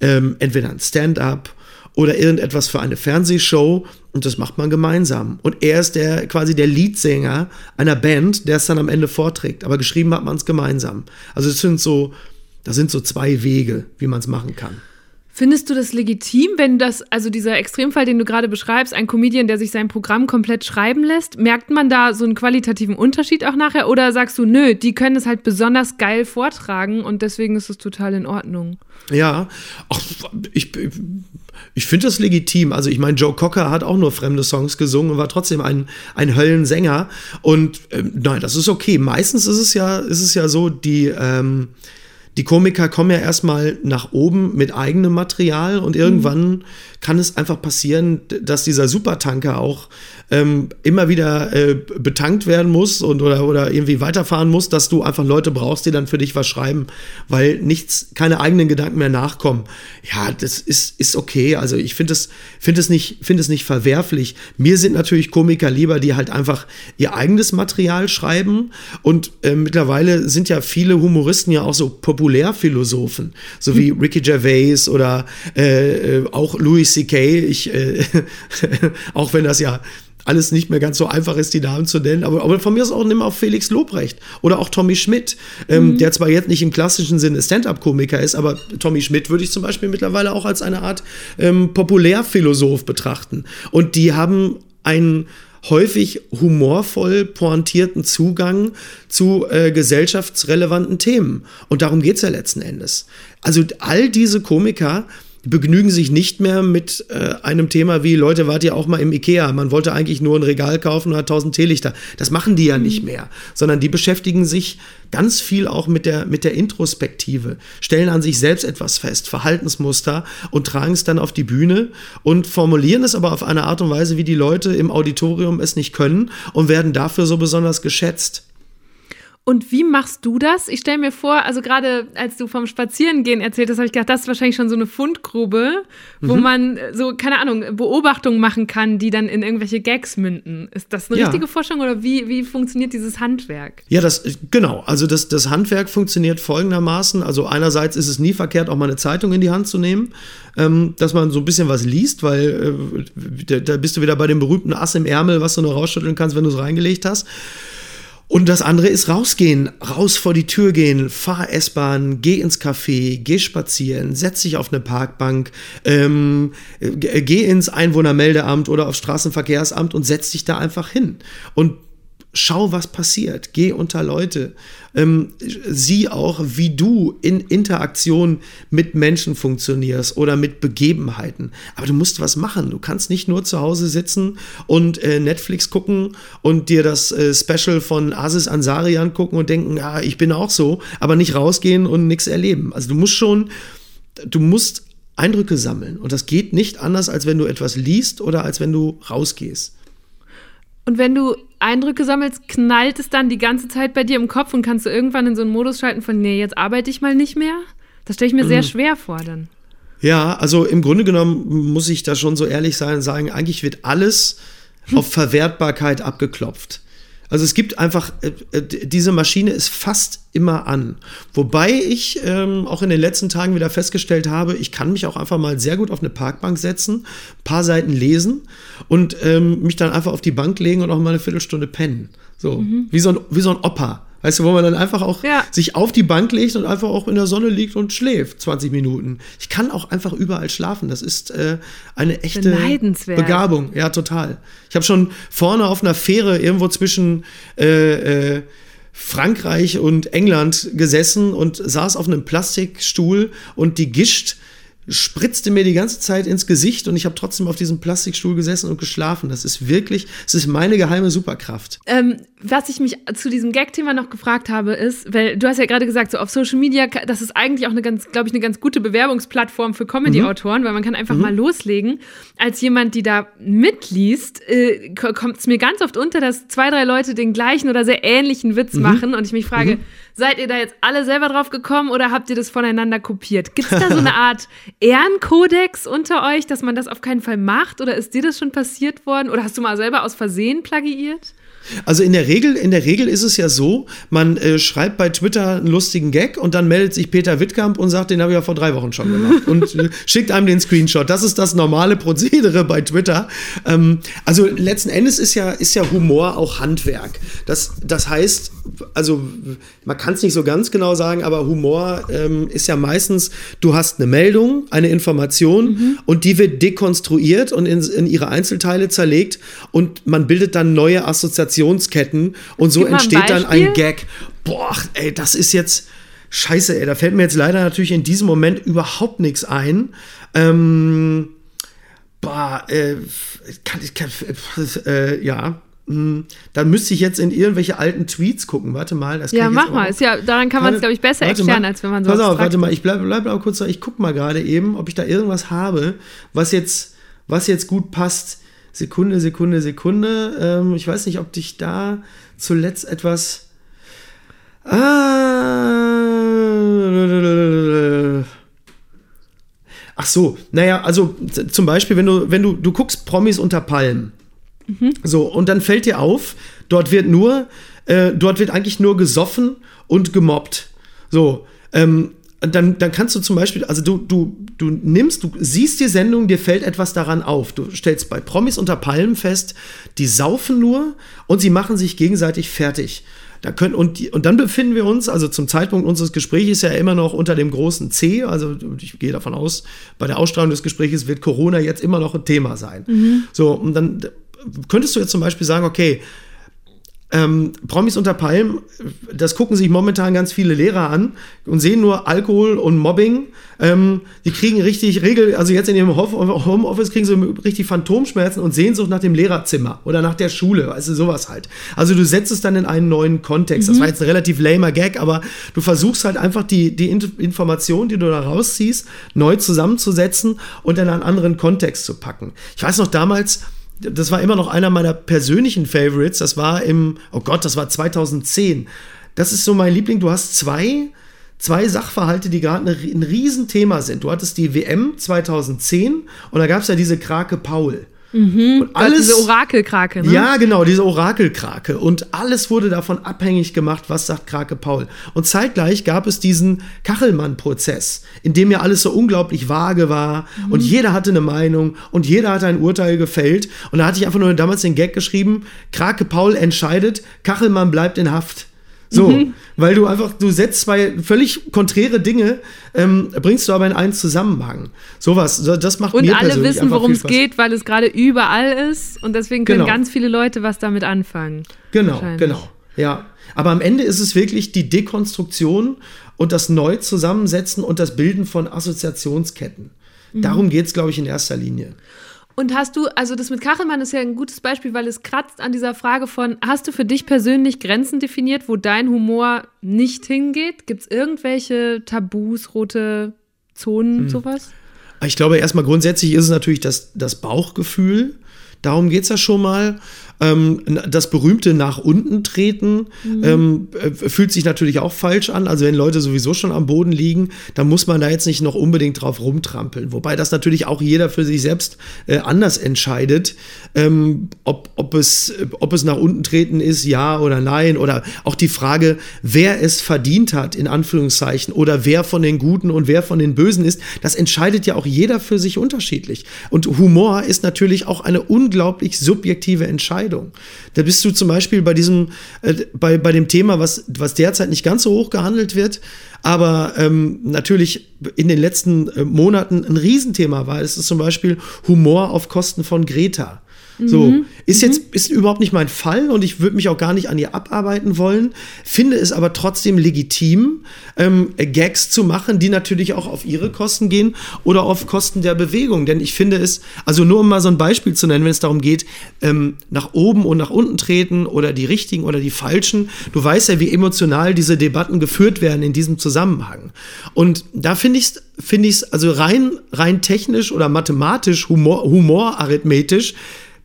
Ähm, entweder ein Stand-up oder irgendetwas für eine Fernsehshow und das macht man gemeinsam. Und er ist der quasi der Leadsänger einer Band, der es dann am Ende vorträgt. Aber geschrieben hat man es gemeinsam. Also das sind so, das sind so zwei Wege, wie man es machen kann. Findest du das legitim, wenn das, also dieser Extremfall, den du gerade beschreibst, ein Comedian, der sich sein Programm komplett schreiben lässt, merkt man da so einen qualitativen Unterschied auch nachher? Oder sagst du, nö, die können es halt besonders geil vortragen und deswegen ist es total in Ordnung? Ja, ach, ich, ich, ich finde das legitim. Also ich meine, Joe Cocker hat auch nur fremde Songs gesungen und war trotzdem ein, ein Höllensänger. Und ähm, nein, das ist okay. Meistens ist es ja, ist es ja so, die... Ähm, Die Komiker kommen ja erstmal nach oben mit eigenem Material und irgendwann kann es einfach passieren, dass dieser Supertanker auch ähm, immer wieder äh, betankt werden muss und oder, oder irgendwie weiterfahren muss, dass du einfach Leute brauchst, die dann für dich was schreiben, weil nichts, keine eigenen Gedanken mehr nachkommen. Ja, das ist, ist okay. Also ich finde es, finde es nicht, finde es nicht verwerflich. Mir sind natürlich Komiker lieber, die halt einfach ihr eigenes Material schreiben und äh, mittlerweile sind ja viele Humoristen ja auch so populär. Populärphilosophen, so wie Ricky Gervais oder äh, auch Louis C K Ich, äh, auch wenn das ja alles nicht mehr ganz so einfach ist, die Namen zu nennen, aber, aber von mir aus auch nimm auch Felix Lobrecht oder auch Tommy Schmidt, ähm, mhm. der zwar jetzt nicht im klassischen Sinne Stand-up-Komiker ist, aber Tommy Schmidt würde ich zum Beispiel mittlerweile auch als eine Art ähm, Populärphilosoph betrachten. Und die haben einen häufig humorvoll pointierten Zugang zu äh, gesellschaftsrelevanten Themen. Und darum geht es ja letzten Endes. Also all diese Komiker begnügen sich nicht mehr mit äh, einem Thema wie, Leute, wart ihr auch mal im Ikea? Man wollte eigentlich nur ein Regal kaufen und hat tausend Teelichter. Das machen die ja nicht mehr, sondern die beschäftigen sich ganz viel auch mit der, mit der Introspektive, stellen an sich selbst etwas fest, Verhaltensmuster und tragen es dann auf die Bühne und formulieren es aber auf eine Art und Weise, wie die Leute im Auditorium es nicht können und werden dafür so besonders geschätzt. Und wie machst du das? Ich stelle mir vor, also gerade als du vom Spazierengehen erzählt hast, habe ich gedacht, das ist wahrscheinlich schon so eine Fundgrube, wo mhm. man so, keine Ahnung, Beobachtungen machen kann, die dann in irgendwelche Gags münden. Ist das eine ja. richtige Forschung oder wie, wie funktioniert dieses Handwerk? Ja, das genau. Also das, das Handwerk funktioniert folgendermaßen. Also einerseits ist es nie verkehrt, auch mal eine Zeitung in die Hand zu nehmen, ähm, dass man so ein bisschen was liest, weil äh, da, da bist du wieder bei dem berühmten Ass im Ärmel, was du nur rausschütteln kannst, wenn du es reingelegt hast. Und das andere ist rausgehen, raus vor die Tür gehen, fahr S-Bahn, geh ins Café, geh spazieren, setz dich auf eine Parkbank, ähm, geh ins Einwohnermeldeamt oder aufs Straßenverkehrsamt und setz dich da einfach hin. Und schau, was passiert. Geh unter Leute. Ähm, sieh auch, wie du in Interaktion mit Menschen funktionierst oder mit Begebenheiten. Aber du musst was machen. Du kannst nicht nur zu Hause sitzen und äh, Netflix gucken und dir das äh, Special von Aziz Ansari angucken und denken, ja, ich bin auch so, aber nicht rausgehen und nichts erleben. Also du musst schon, du musst Eindrücke sammeln. Und das geht nicht anders, als wenn du etwas liest oder als wenn du rausgehst. Und wenn du Eindrücke sammelst, knallt es dann die ganze Zeit bei dir im Kopf und kannst du irgendwann in so einen Modus schalten von, nee, jetzt arbeite ich mal nicht mehr? Das stelle ich mir mhm. sehr schwer vor dann. Ja, also im Grunde genommen muss ich da schon so ehrlich sein und sagen, eigentlich wird alles hm. auf Verwertbarkeit abgeklopft. Also es gibt einfach, äh, diese Maschine ist fast immer an. Wobei ich ähm, auch in den letzten Tagen wieder festgestellt habe, ich kann mich auch einfach mal sehr gut auf eine Parkbank setzen, ein paar Seiten lesen und ähm, mich dann einfach auf die Bank legen und auch mal eine Viertelstunde pennen. So, mhm. wie so ein, wie so ein Opa. Weißt du, wo man dann einfach auch ja. sich auf die Bank legt und einfach auch in der Sonne liegt und schläft zwanzig Minuten. Ich kann auch einfach überall schlafen. Das ist äh, eine echte Begabung. Ja, total. Ich habe schon vorne auf einer Fähre irgendwo zwischen äh, äh, Frankreich und England gesessen und saß auf einem Plastikstuhl und die Gischt spritzte mir die ganze Zeit ins Gesicht und ich habe trotzdem auf diesem Plastikstuhl gesessen und geschlafen. Das ist wirklich, es ist meine geheime Superkraft. Ähm, was ich mich zu diesem Gag-Thema noch gefragt habe, ist, weil du hast ja gerade gesagt, so auf Social Media, das ist eigentlich auch eine ganz, glaube ich, eine ganz gute Bewerbungsplattform für Comedy-Autoren, mhm. weil man kann einfach mhm. mal loslegen. Als jemand, die da mitliest, äh, kommt es mir ganz oft unter, dass zwei, drei Leute den gleichen oder sehr ähnlichen Witz mhm. machen und ich mich frage, mhm. seid ihr da jetzt alle selber drauf gekommen oder habt ihr das voneinander kopiert? Gibt es da so eine Art Ehrenkodex unter euch, dass man das auf keinen Fall macht? Oder ist dir das schon passiert worden? Oder hast du mal selber aus Versehen plagiiert? Also in der Regel, in der Regel ist es ja so, man äh, schreibt bei Twitter einen lustigen Gag und dann meldet sich Peter Wittkamp und sagt, den habe ich ja vor drei Wochen schon gemacht und äh, schickt einem den Screenshot. Das ist das normale Prozedere bei Twitter. Ähm, also letzten Endes ist ja, ist ja Humor auch Handwerk. Das, das heißt, also man kann es nicht so ganz genau sagen, aber Humor ähm, ist ja meistens, du hast eine Meldung, eine Information mhm. und die wird dekonstruiert und in, in ihre Einzelteile zerlegt und man bildet dann neue Assoziationen. Ketten und so entsteht dann ein Gag. Boah, ey, das ist jetzt scheiße, ey, da fällt mir jetzt leider natürlich in diesem Moment überhaupt nichts ein. Ähm, boah, äh, kann ich, kann, äh, ja, mh, dann müsste ich jetzt in irgendwelche alten Tweets gucken. Warte mal, das kann ja, ich mach mal. Ist ja, daran kann man es, glaube ich, besser erklären, mal, als wenn man so. Pass auf, warte mal, ich bleib, bleib mal kurz da. Ich guck mal gerade eben, ob ich da irgendwas habe, was jetzt, was jetzt gut passt. Sekunde, Sekunde, Sekunde. Ähm, ich weiß nicht, ob dich da zuletzt etwas. Ah. Ach so, naja, also zum Beispiel, wenn du, wenn du, du guckst Promis unter Palmen. Mhm. So, und dann fällt dir auf, dort wird nur, äh, dort wird eigentlich nur gesoffen und gemobbt. So, ähm, Dann, dann kannst du zum Beispiel, also du, du, du nimmst, du siehst die Sendung, dir fällt etwas daran auf. Du stellst bei Promis unter Palmen fest, die saufen nur und sie machen sich gegenseitig fertig. Da können, und, die, und dann befinden wir uns, also zum Zeitpunkt unseres Gesprächs ja immer noch unter dem großen C, also ich gehe davon aus, bei der Ausstrahlung des Gesprächs wird Corona jetzt immer noch ein Thema sein. Mhm. So, und dann könntest du jetzt zum Beispiel sagen, okay, Ähm, Promis unter Palmen, das gucken sich momentan ganz viele Lehrer an und sehen nur Alkohol und Mobbing. Ähm, die kriegen richtig Regel, also jetzt in ihrem Homeoffice kriegen sie richtig Phantomschmerzen und Sehnsucht nach dem Lehrerzimmer oder nach der Schule, weißt du, sowas halt. Also du setzt es dann in einen neuen Kontext. Mhm. Das war jetzt ein relativ lamer Gag, aber du versuchst halt einfach die, die Information, die du da rausziehst, neu zusammenzusetzen und in einen anderen Kontext zu packen. Ich weiß noch damals, das war immer noch einer meiner persönlichen Favorites. Das war im, oh Gott, das war zweitausendzehn. Das ist so mein Liebling. Du hast zwei, zwei Sachverhalte, die gerade ein Riesenthema sind. Du hattest die W M zweitausendzehn und da gab es ja diese Krake Paul. Mhm, und alles, diese Orakelkrake, ne? Ja, genau, diese Orakelkrake. Und alles wurde davon abhängig gemacht, was sagt Krake Paul. Und zeitgleich gab es diesen Kachelmann-Prozess, in dem ja alles so unglaublich vage war. Mhm. Und jeder hatte eine Meinung und jeder hatte ein Urteil gefällt. Und da hatte ich einfach nur damals den Gag geschrieben, Krake Paul entscheidet, Kachelmann bleibt in Haft. So, mhm. weil du einfach, du setzt zwei völlig konträre Dinge, ähm, bringst du aber in einen Zusammenhang. Sowas, das macht und mir persönlich einfach viel Spaß. Und alle wissen, worum es geht, weil es gerade überall ist und deswegen können genau. ganz viele Leute was damit anfangen. Genau, genau, ja. Aber am Ende ist es wirklich die Dekonstruktion und das Neuzusammensetzen und das Bilden von Assoziationsketten. Mhm. Darum geht es, glaube ich, in erster Linie. Und hast du, also das mit Kachelmann ist ja ein gutes Beispiel, weil es kratzt an dieser Frage von, hast du für dich persönlich Grenzen definiert, wo dein Humor nicht hingeht? Gibt es irgendwelche Tabus, rote Zonen, hm. sowas? Ich glaube, erstmal grundsätzlich ist es natürlich das, das Bauchgefühl, Darum geht es ja schon mal. Ähm, das berühmte nach unten treten mhm. ähm, fühlt sich natürlich auch falsch an. Also wenn Leute sowieso schon am Boden liegen, dann muss man da jetzt nicht noch unbedingt drauf rumtrampeln. Wobei das natürlich auch jeder für sich selbst äh, anders entscheidet, ähm, ob, ob, es, ob es nach unten treten ist, ja oder nein. Oder auch die Frage, wer es verdient hat, in Anführungszeichen, oder wer von den Guten und wer von den Bösen ist, das entscheidet ja auch jeder für sich unterschiedlich. Und Humor ist natürlich auch eine unglaublich subjektive Entscheidung. Da bist du zum Beispiel bei diesem, äh, bei, bei dem Thema, was, was derzeit nicht ganz so hoch gehandelt wird, aber ähm, natürlich in den letzten äh, Monaten ein Riesenthema war. Es ist zum Beispiel Humor auf Kosten von Greta. So, mhm. ist jetzt ist überhaupt nicht mein Fall und ich würde mich auch gar nicht an ihr abarbeiten wollen, finde es aber trotzdem legitim, ähm, Gags zu machen, die natürlich auch auf ihre Kosten gehen oder auf Kosten der Bewegung. Denn ich finde es, also nur um mal so ein Beispiel zu nennen, wenn es darum geht, ähm, nach oben und nach unten treten oder die richtigen oder die falschen, du weißt ja, wie emotional diese Debatten geführt werden in diesem Zusammenhang. Und da finde ich es, finde ich es, also rein, rein technisch oder mathematisch, humor, humorarithmetisch,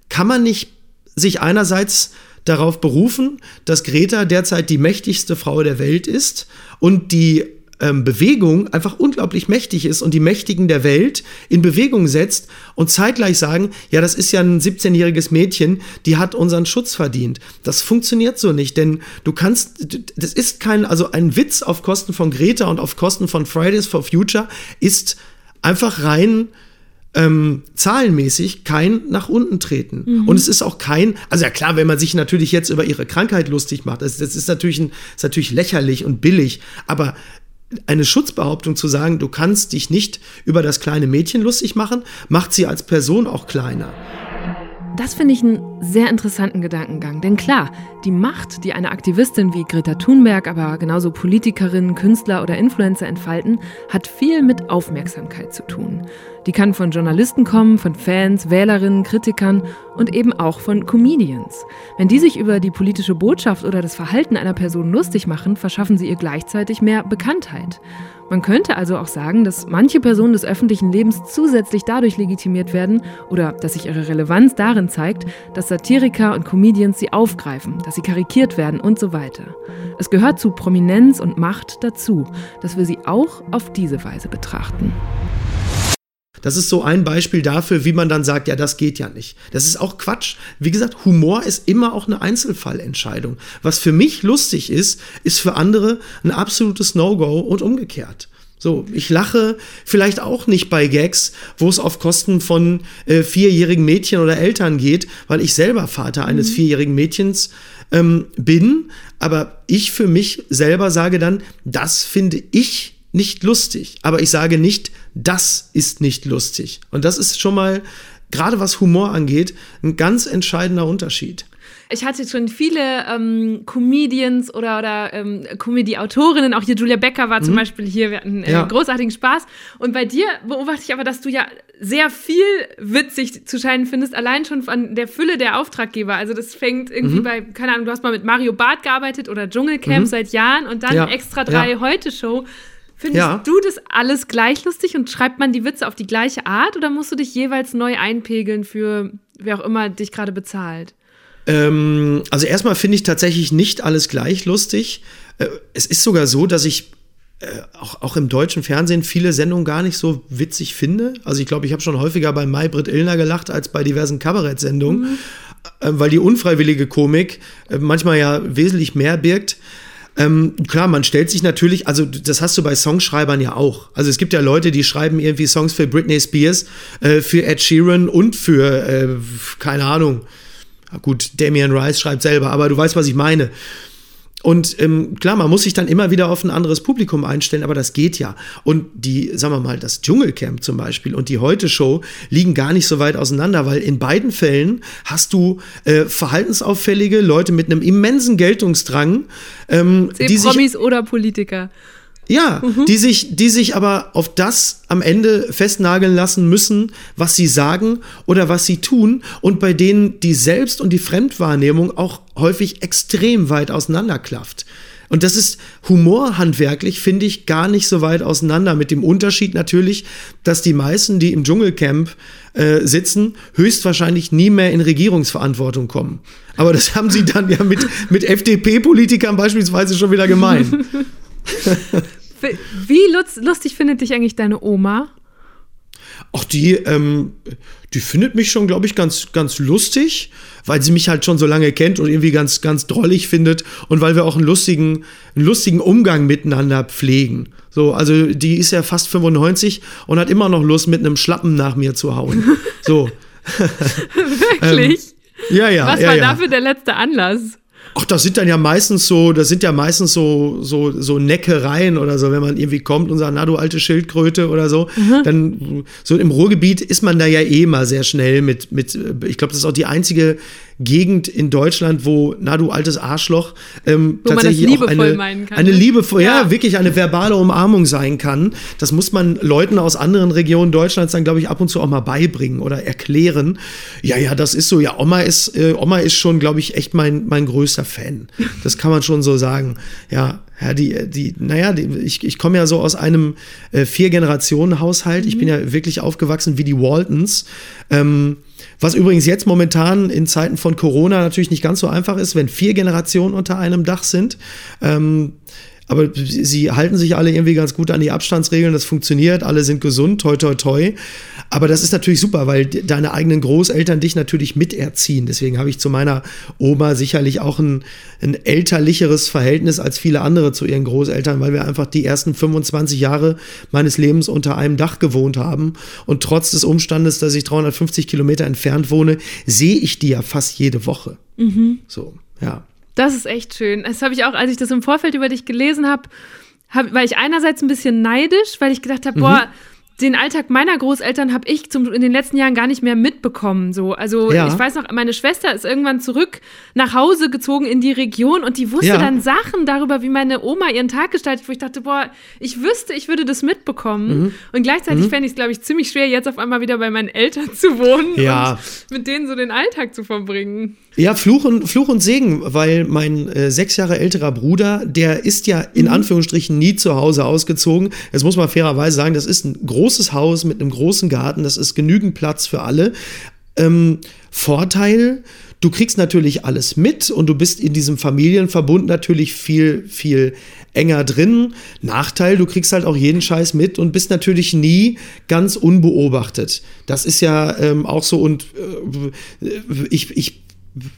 kann man nicht sich einerseits darauf berufen, dass Greta derzeit die mächtigste Frau der Welt ist und die ähm, Bewegung einfach unglaublich mächtig ist und die Mächtigen der Welt in Bewegung setzt und zeitgleich sagen, ja, das ist ja ein siebzehnjähriges Mädchen, die hat unseren Schutz verdient. Das funktioniert so nicht, denn du kannst, das ist kein, also ein Witz auf Kosten von Greta und auf Kosten von Fridays for Future ist einfach rein Ähm, zahlenmäßig kein nach unten treten. Mhm. Und es ist auch kein, also ja klar, wenn man sich natürlich jetzt über ihre Krankheit lustig macht, das, das ist natürlich ein, das ist natürlich lächerlich und billig, aber eine Schutzbehauptung zu sagen, du kannst dich nicht über das kleine Mädchen lustig machen, macht sie als Person auch kleiner. Das finde ich einen sehr interessanten Gedankengang. Denn klar, die Macht, die eine Aktivistin wie Greta Thunberg, aber genauso Politikerinnen, Künstler oder Influencer entfalten, hat viel mit Aufmerksamkeit zu tun. Die kann von Journalisten kommen, von Fans, Wählerinnen, Kritikern und eben auch von Comedians. Wenn die sich über die politische Botschaft oder das Verhalten einer Person lustig machen, verschaffen sie ihr gleichzeitig mehr Bekanntheit. Man könnte also auch sagen, dass manche Personen des öffentlichen Lebens zusätzlich dadurch legitimiert werden oder dass sich ihre Relevanz darin zeigt, dass Satiriker und Comedians sie aufgreifen, dass sie karikiert werden und so weiter. Es gehört zu Prominenz und Macht dazu, dass wir sie auch auf diese Weise betrachten. Das ist so ein Beispiel dafür, wie man dann sagt, ja, das geht ja nicht. Das ist auch Quatsch. Wie gesagt, Humor ist immer auch eine Einzelfallentscheidung. Was für mich lustig ist, ist für andere ein absolutes No-Go und umgekehrt. So, ich lache vielleicht auch nicht bei Gags, wo es auf Kosten von äh, vierjährigen Mädchen oder Eltern geht, weil ich selber Vater eines mhm. vierjährigen Mädchens ähm, bin. Aber ich für mich selber sage dann, das finde ich nicht lustig. Aber ich sage nicht, das ist nicht lustig. Und das ist schon mal, gerade was Humor angeht, ein ganz entscheidender Unterschied. Ich hatte schon viele ähm, Comedians oder, oder ähm, Comedy-Autorinnen, auch hier Julia Becker war zum mhm. Beispiel hier, wir hatten äh, ja. großartigen Spaß. Und bei dir beobachte ich aber, dass du ja sehr viel witzig zu scheinen findest, allein schon von der Fülle der Auftraggeber. Also das fängt irgendwie mhm. bei, keine Ahnung, du hast mal mit Mario Barth gearbeitet oder Dschungelcamp mhm. seit Jahren und dann ja. Extra drei ja. Heute-Show. Findest ja. du das alles gleich lustig und schreibt man die Witze auf die gleiche Art oder musst du dich jeweils neu einpegeln für wer auch immer dich gerade bezahlt? Ähm, also erstmal finde ich tatsächlich nicht alles gleich lustig. Es ist sogar so, dass ich Auch, auch im deutschen Fernsehen viele Sendungen gar nicht so witzig finde. Also ich glaube, ich habe schon häufiger bei Mai-Britt Illner gelacht als bei diversen Kabarettsendungen, mhm. weil die unfreiwillige Komik manchmal ja wesentlich mehr birgt. Ähm, klar, man stellt sich natürlich, also das hast du bei Songschreibern ja auch. Also es gibt ja Leute, die schreiben irgendwie Songs für Britney Spears, äh, für Ed Sheeran und für, äh, keine Ahnung, gut, Damien Rice schreibt selber, aber du weißt, was ich meine. Und ähm, klar, man muss sich dann immer wieder auf ein anderes Publikum einstellen, aber das geht ja. Und die, sagen wir mal, das Dschungelcamp zum Beispiel und die Heute-Show liegen gar nicht so weit auseinander, weil in beiden Fällen hast du äh, verhaltensauffällige Leute mit einem immensen Geltungsdrang. Ähm, die Promis sich, oder Politiker. Ja, mhm. die sich, die sich aber auf das am Ende festnageln lassen müssen, was sie sagen oder was sie tun und bei denen die Selbst- und die Fremdwahrnehmung auch häufig extrem weit auseinanderklafft. Und das ist humorhandwerklich, finde ich, gar nicht so weit auseinander. Mit dem Unterschied natürlich, dass die meisten, die im Dschungelcamp äh, sitzen, höchstwahrscheinlich nie mehr in Regierungsverantwortung kommen. Aber das haben sie dann ja mit, mit F D P-Politikern beispielsweise schon wieder gemein. Wie lustig findet dich eigentlich deine Oma? Ach, die, ähm, die findet mich schon, glaube ich, ganz, ganz lustig, weil sie mich halt schon so lange kennt und irgendwie ganz, ganz drollig findet und weil wir auch einen lustigen, einen lustigen Umgang miteinander pflegen. So, also die ist ja fast fünfundneunzig und hat immer noch Lust, mit einem Schlappen nach mir zu hauen. So. Wirklich? ähm, ja, ja. Was ja, war ja. dafür der letzte Anlass? Ach, das sind dann ja meistens so, das sind ja meistens so, so, so Neckereien oder so, wenn man irgendwie kommt und sagt, na du alte Schildkröte oder so, mhm. dann so im Ruhrgebiet ist man da ja eh mal sehr schnell mit, mit ich glaube, das ist auch die einzige Gegend in Deutschland, wo, na du altes Arschloch, ähm, wo tatsächlich man das liebevoll auch eine, meinen kann, eine ne? liebevoll, ja. ja, wirklich eine verbale Umarmung sein kann. Das muss man Leuten aus anderen Regionen Deutschlands dann, glaube ich, ab und zu auch mal beibringen oder erklären. Ja, ja, das ist so, ja, Oma ist, äh, Oma ist schon, glaube ich, echt mein, mein größter Fan. Das kann man schon so sagen. Ja, ja die, die, naja, die, ich, ich komme ja so aus einem äh, Vier-Generationen-Haushalt. Mhm. Ich bin ja wirklich aufgewachsen wie die Waltons. Ähm, was übrigens jetzt momentan in Zeiten von Corona natürlich nicht ganz so einfach ist, wenn vier Generationen unter einem Dach sind. Ähm, aber sie halten sich alle irgendwie ganz gut an die Abstandsregeln. Das funktioniert. Alle sind gesund. Toi, toi, toi. Aber das ist natürlich super, weil deine eigenen Großeltern dich natürlich miterziehen. Deswegen habe ich zu meiner Oma sicherlich auch ein, ein elterlicheres Verhältnis als viele andere zu ihren Großeltern, weil wir einfach die ersten fünfundzwanzig Jahre meines Lebens unter einem Dach gewohnt haben. Und trotz des Umstandes, dass ich dreihundertfünfzig Kilometer entfernt wohne, sehe ich die ja fast jede Woche. Mhm. So, ja. Das ist echt schön. Das habe ich auch, als ich das im Vorfeld über dich gelesen habe, hab, war ich einerseits ein bisschen neidisch, weil ich gedacht habe, mhm. boah, den Alltag meiner Großeltern habe ich zum, in den letzten Jahren gar nicht mehr mitbekommen. So. Also ja. ich weiß noch, meine Schwester ist irgendwann zurück nach Hause gezogen in die Region und die wusste ja. dann Sachen darüber, wie meine Oma ihren Tag gestaltet, wo ich dachte, boah, ich wüsste, ich würde das mitbekommen. Mhm. Und gleichzeitig mhm. fände ich es, glaube ich, ziemlich schwer, jetzt auf einmal wieder bei meinen Eltern zu wohnen ja. und mit denen so den Alltag zu verbringen. Ja, Fluch und, Fluch und Segen, weil mein äh, sechs Jahre älterer Bruder, der ist ja in Anführungsstrichen nie zu Hause ausgezogen. Das muss man fairerweise sagen, das ist ein großes Haus mit einem großen Garten, das ist genügend Platz für alle. Ähm, Vorteil, du kriegst natürlich alles mit und du bist in diesem Familienverbund natürlich viel, viel enger drin. Nachteil, du kriegst halt auch jeden Scheiß mit und bist natürlich nie ganz unbeobachtet. Das ist ja ähm, auch so und äh, ich, ich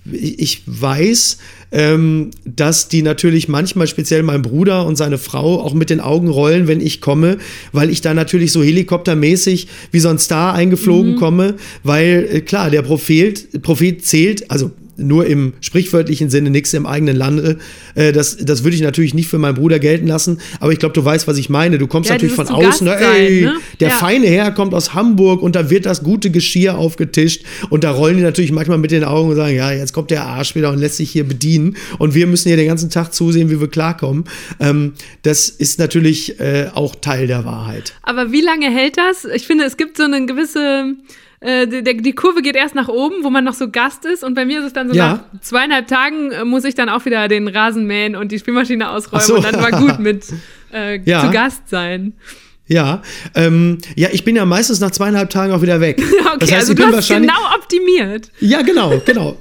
Ich weiß, ähm, dass die natürlich manchmal, speziell mein Bruder und seine Frau, auch mit den Augen rollen, wenn ich komme, weil ich da natürlich so helikoptermäßig wie so ein Star eingeflogen mhm. komme, weil äh, klar, der Prophet, Prophet zählt, also nur im sprichwörtlichen Sinne, nichts im eigenen Lande. Äh, das, das würde ich natürlich nicht für meinen Bruder gelten lassen, aber ich glaube, du weißt, was ich meine. Du kommst ja, natürlich von außen, na, ey, sein, ne? der ja. feine Herr kommt aus Hamburg und da wird das gute Geschirr aufgetischt und da rollen die natürlich manchmal mit den Augen und sagen, ja, jetzt kommt der Arsch wieder und lässt sich hier bedienen und wir müssen hier den ganzen Tag zusehen, wie wir klarkommen. Ähm, das ist natürlich äh, auch Teil der Wahrheit. Aber wie lange hält das? Ich finde, es gibt so eine gewisse... die Kurve geht erst nach oben, wo man noch so Gast ist. Und bei mir ist es dann so, ja. nach zweieinhalb Tagen muss ich dann auch wieder den Rasen mähen und die Spülmaschine ausräumen. Ach so. Und dann war gut mit äh, ja. zu Gast sein. Ja, ähm, ja, ich bin ja meistens nach zweieinhalb Tagen auch wieder weg. Okay, das heißt, also ich bin du hast genau optimiert. Ja, genau, genau.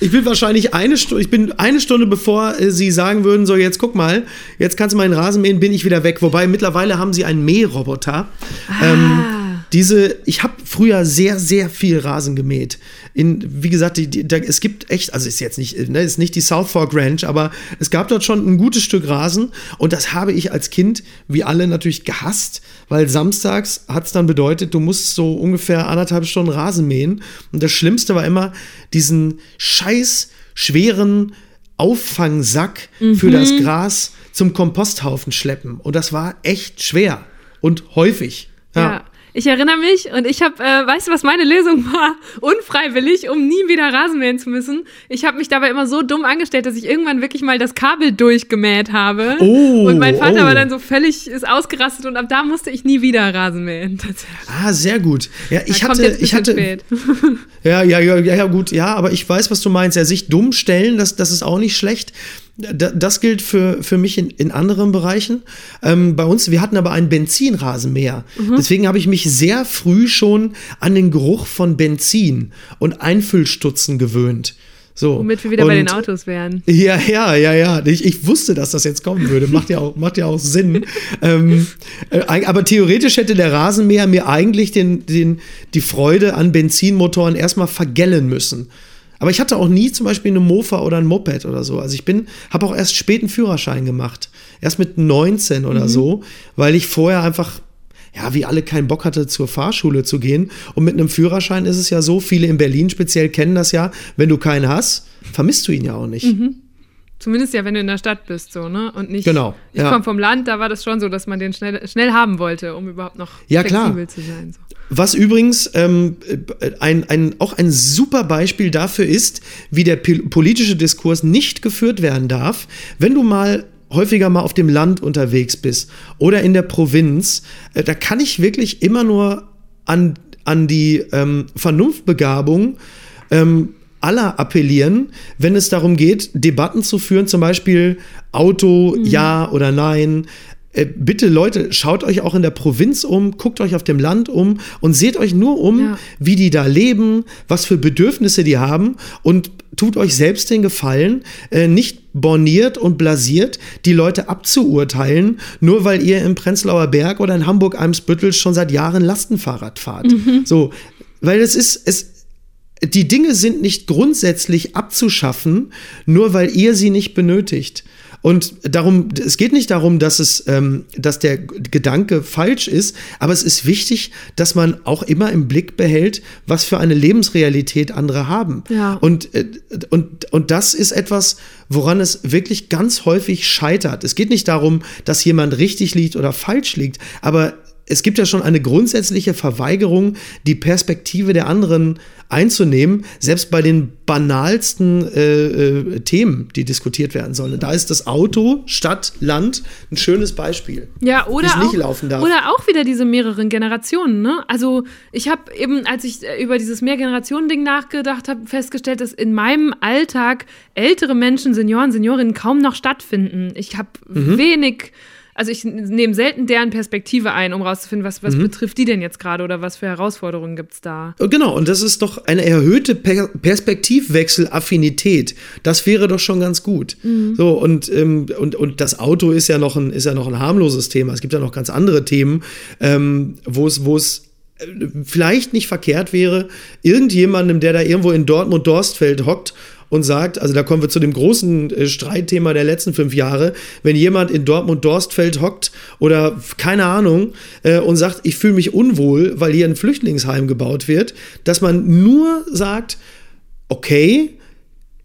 Ich bin wahrscheinlich eine Stunde, ich bin eine Stunde bevor äh, sie sagen würden, so jetzt guck mal, jetzt kannst du meinen Rasen mähen, bin ich wieder weg. Wobei mittlerweile haben sie einen Mähroboter. Ah. Ähm, Diese, ich habe früher sehr, sehr viel Rasen gemäht. In, wie gesagt, die, die, da, es gibt echt, also ist jetzt nicht, ne, ist nicht die South Fork Ranch, aber es gab dort schon ein gutes Stück Rasen und das habe ich als Kind, wie alle, natürlich gehasst, weil samstags hat es dann bedeutet, du musst so ungefähr anderthalb Stunden Rasen mähen und das Schlimmste war immer, diesen scheiß schweren Auffangsack mhm. für das Gras zum Komposthaufen schleppen und das war echt schwer und häufig. Ja. ja. Ich erinnere mich und ich habe, äh, weißt du, was meine Lösung war? Unfreiwillig, um nie wieder Rasen mähen zu müssen. Ich habe mich dabei immer so dumm angestellt, dass ich irgendwann wirklich mal das Kabel durchgemäht habe. Oh, und mein Vater oh. war dann so völlig, ist ausgerastet und ab da musste ich nie wieder Rasen mähen. Ah, sehr gut. Ja, ich da hatte, kommt jetzt ein bisschen ich hatte, spät. Ja, ja, ja, ja, gut, ja, aber ich weiß, was du meinst. Ja, sich dumm stellen, das, das ist auch nicht schlecht. Das gilt für, für mich in, in anderen Bereichen. Ähm, bei uns, wir hatten aber einen Benzinrasenmäher. Mhm. Deswegen habe ich mich sehr früh schon an den Geruch von Benzin und Einfüllstutzen gewöhnt. So. Womit wir wieder und, bei den Autos wären. Ja, ja, ja, ja. Ich, ich wusste, dass das jetzt kommen würde. Macht ja auch, macht ja auch Sinn. ähm, äh, aber theoretisch hätte der Rasenmäher mir eigentlich den, den, die Freude an Benzinmotoren erstmal vergällen müssen. Aber ich hatte auch nie zum Beispiel eine Mofa oder ein Moped oder so. Also ich bin, habe auch erst spät einen Führerschein gemacht. Erst mit neunzehn oder mhm. so, weil ich vorher einfach, ja, wie alle keinen Bock hatte, zur Fahrschule zu gehen. Und mit einem Führerschein ist es ja so, viele in Berlin speziell kennen das ja, wenn du keinen hast, vermisst du ihn ja auch nicht. Mhm. Zumindest ja, wenn du in der Stadt bist, so, ne? Und nicht, genau, ich ja. komme vom Land, da war das schon so, dass man den schnell, schnell haben wollte, um überhaupt noch ja, flexibel klar. zu sein. So. Was übrigens ähm, ein, ein, auch ein super Beispiel dafür ist, wie der politische Diskurs nicht geführt werden darf, wenn du mal häufiger mal auf dem Land unterwegs bist oder in der Provinz, äh, da kann ich wirklich immer nur an, an die ähm, Vernunftbegabung ähm, aller appellieren, wenn es darum geht, Debatten zu führen, zum Beispiel Auto, mhm. ja oder nein. Äh, bitte Leute, schaut euch auch in der Provinz um, guckt euch auf dem Land um und seht euch nur um, ja. wie die da leben, was für Bedürfnisse die haben und tut euch selbst den Gefallen, äh, nicht borniert und blasiert die Leute abzuurteilen, nur weil ihr im Prenzlauer Berg oder in Hamburg-Eimsbüttel schon seit Jahren Lastenfahrrad fahrt. Mhm. So, weil es ist, es die Dinge sind nicht grundsätzlich abzuschaffen, nur weil ihr sie nicht benötigt. Und darum, es geht nicht darum, dass es, ähm, dass der Gedanke falsch ist, aber es ist wichtig, dass man auch immer im Blick behält, was für eine Lebensrealität andere haben. Ja. Und, äh, und, und das ist etwas, woran es wirklich ganz häufig scheitert. Es geht nicht darum, dass jemand richtig liegt oder falsch liegt, aber es gibt ja schon eine grundsätzliche Verweigerung, die Perspektive der anderen einzunehmen, selbst bei den banalsten äh, äh, Themen, die diskutiert werden sollen. Da ist das Auto, Stadt, Land ein schönes Beispiel, ja, oder das nicht auch, laufen darf. Oder auch wieder diese mehreren Generationen. Ne? Also ich habe eben, als ich über dieses Mehrgenerationen-Ding nachgedacht habe, festgestellt, dass in meinem Alltag ältere Menschen, Senioren, Seniorinnen kaum noch stattfinden. Ich habe mhm. wenig... Also ich nehme selten deren Perspektive ein, um rauszufinden, was, was mhm. betrifft die denn jetzt gerade oder was für Herausforderungen gibt's da. Genau, und das ist doch eine erhöhte per- Perspektivwechselaffinität. Das wäre doch schon ganz gut. Mhm. So, und, ähm, und, und das Auto ist ja noch ein, ist ja noch ein harmloses Thema. Es gibt ja noch ganz andere Themen, ähm, wo es, wo es vielleicht nicht verkehrt wäre, irgendjemandem, der da irgendwo in Dortmund-Dorstfeld hockt, und sagt, also da kommen wir zu dem großen äh, Streitthema der letzten fünf Jahre, wenn jemand in Dortmund-Dorstfeld hockt oder keine Ahnung äh, und sagt, ich fühle mich unwohl, weil hier ein Flüchtlingsheim gebaut wird, dass man nur sagt, okay,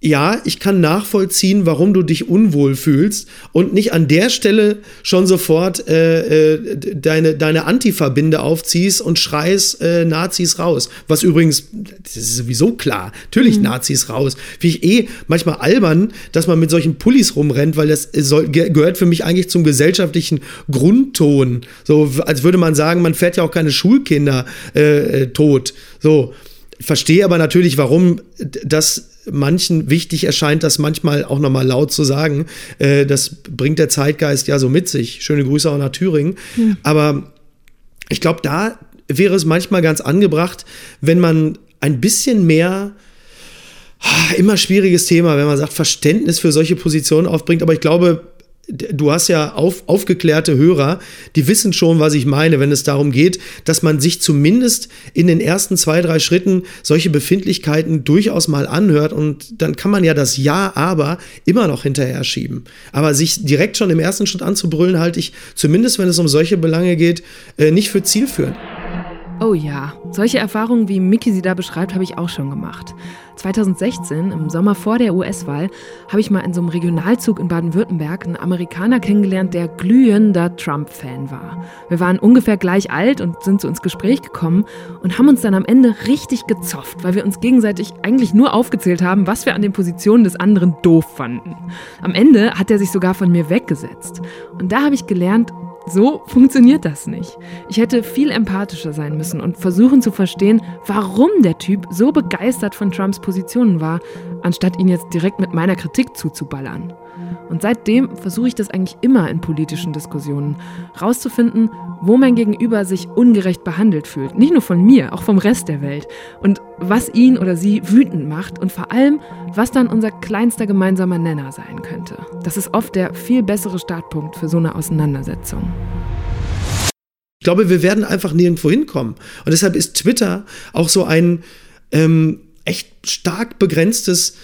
ja, ich kann nachvollziehen, warum du dich unwohl fühlst und nicht an der Stelle schon sofort äh, äh, deine, deine Antifa-Binde aufziehst und schreist äh, Nazis raus. Was übrigens, das ist sowieso klar, natürlich mhm. Nazis raus. Finde ich eh manchmal albern, dass man mit solchen Pullis rumrennt, weil das soll, ge- gehört für mich eigentlich zum gesellschaftlichen Grundton. So, als würde man sagen, man fährt ja auch keine Schulkinder äh, äh, tot. So, verstehe aber natürlich, warum das manchen wichtig erscheint, das manchmal auch nochmal laut zu sagen. Äh, das bringt der Zeitgeist ja so mit sich. Schöne Grüße auch nach Thüringen. Ja. Aber ich glaube, da wäre es manchmal ganz angebracht, wenn man ein bisschen mehr, immer schwieriges Thema, wenn man sagt, Verständnis für solche Positionen aufbringt. Aber ich glaube, du hast ja auf, aufgeklärte Hörer, die wissen schon, was ich meine, wenn es darum geht, dass man sich zumindest in den ersten zwei, drei Schritten solche Befindlichkeiten durchaus mal anhört und dann kann man ja das Ja, aber immer noch hinterher schieben. Aber sich direkt schon im ersten Schritt anzubrüllen, halte ich, zumindest wenn es um solche Belange geht, nicht für zielführend. Oh ja, solche Erfahrungen, wie Micky sie da beschreibt, habe ich auch schon gemacht. zwanzig sechzehn, im Sommer vor der U S-Wahl, habe ich mal in so einem Regionalzug in Baden-Württemberg einen Amerikaner kennengelernt, der glühender Trump-Fan war. Wir waren ungefähr gleich alt und sind zu uns Gespräch gekommen und haben uns dann am Ende richtig gezofft, weil wir uns gegenseitig eigentlich nur aufgezählt haben, was wir an den Positionen des anderen doof fanden. Am Ende hat er sich sogar von mir weggesetzt. Und da habe ich gelernt, so funktioniert das nicht. Ich hätte viel empathischer sein müssen und versuchen zu verstehen, warum der Typ so begeistert von Trumps Positionen war, anstatt ihn jetzt direkt mit meiner Kritik zuzuballern. Und seitdem versuche ich das eigentlich immer in politischen Diskussionen, rauszufinden, wo mein Gegenüber sich ungerecht behandelt fühlt. Nicht nur von mir, auch vom Rest der Welt. Und was ihn oder sie wütend macht und vor allem, was dann unser kleinster gemeinsamer Nenner sein könnte. Das ist oft der viel bessere Startpunkt für so eine Auseinandersetzung. Ich glaube, wir werden einfach nirgendwo hinkommen. Und deshalb ist Twitter auch so ein ähm, echt stark begrenztes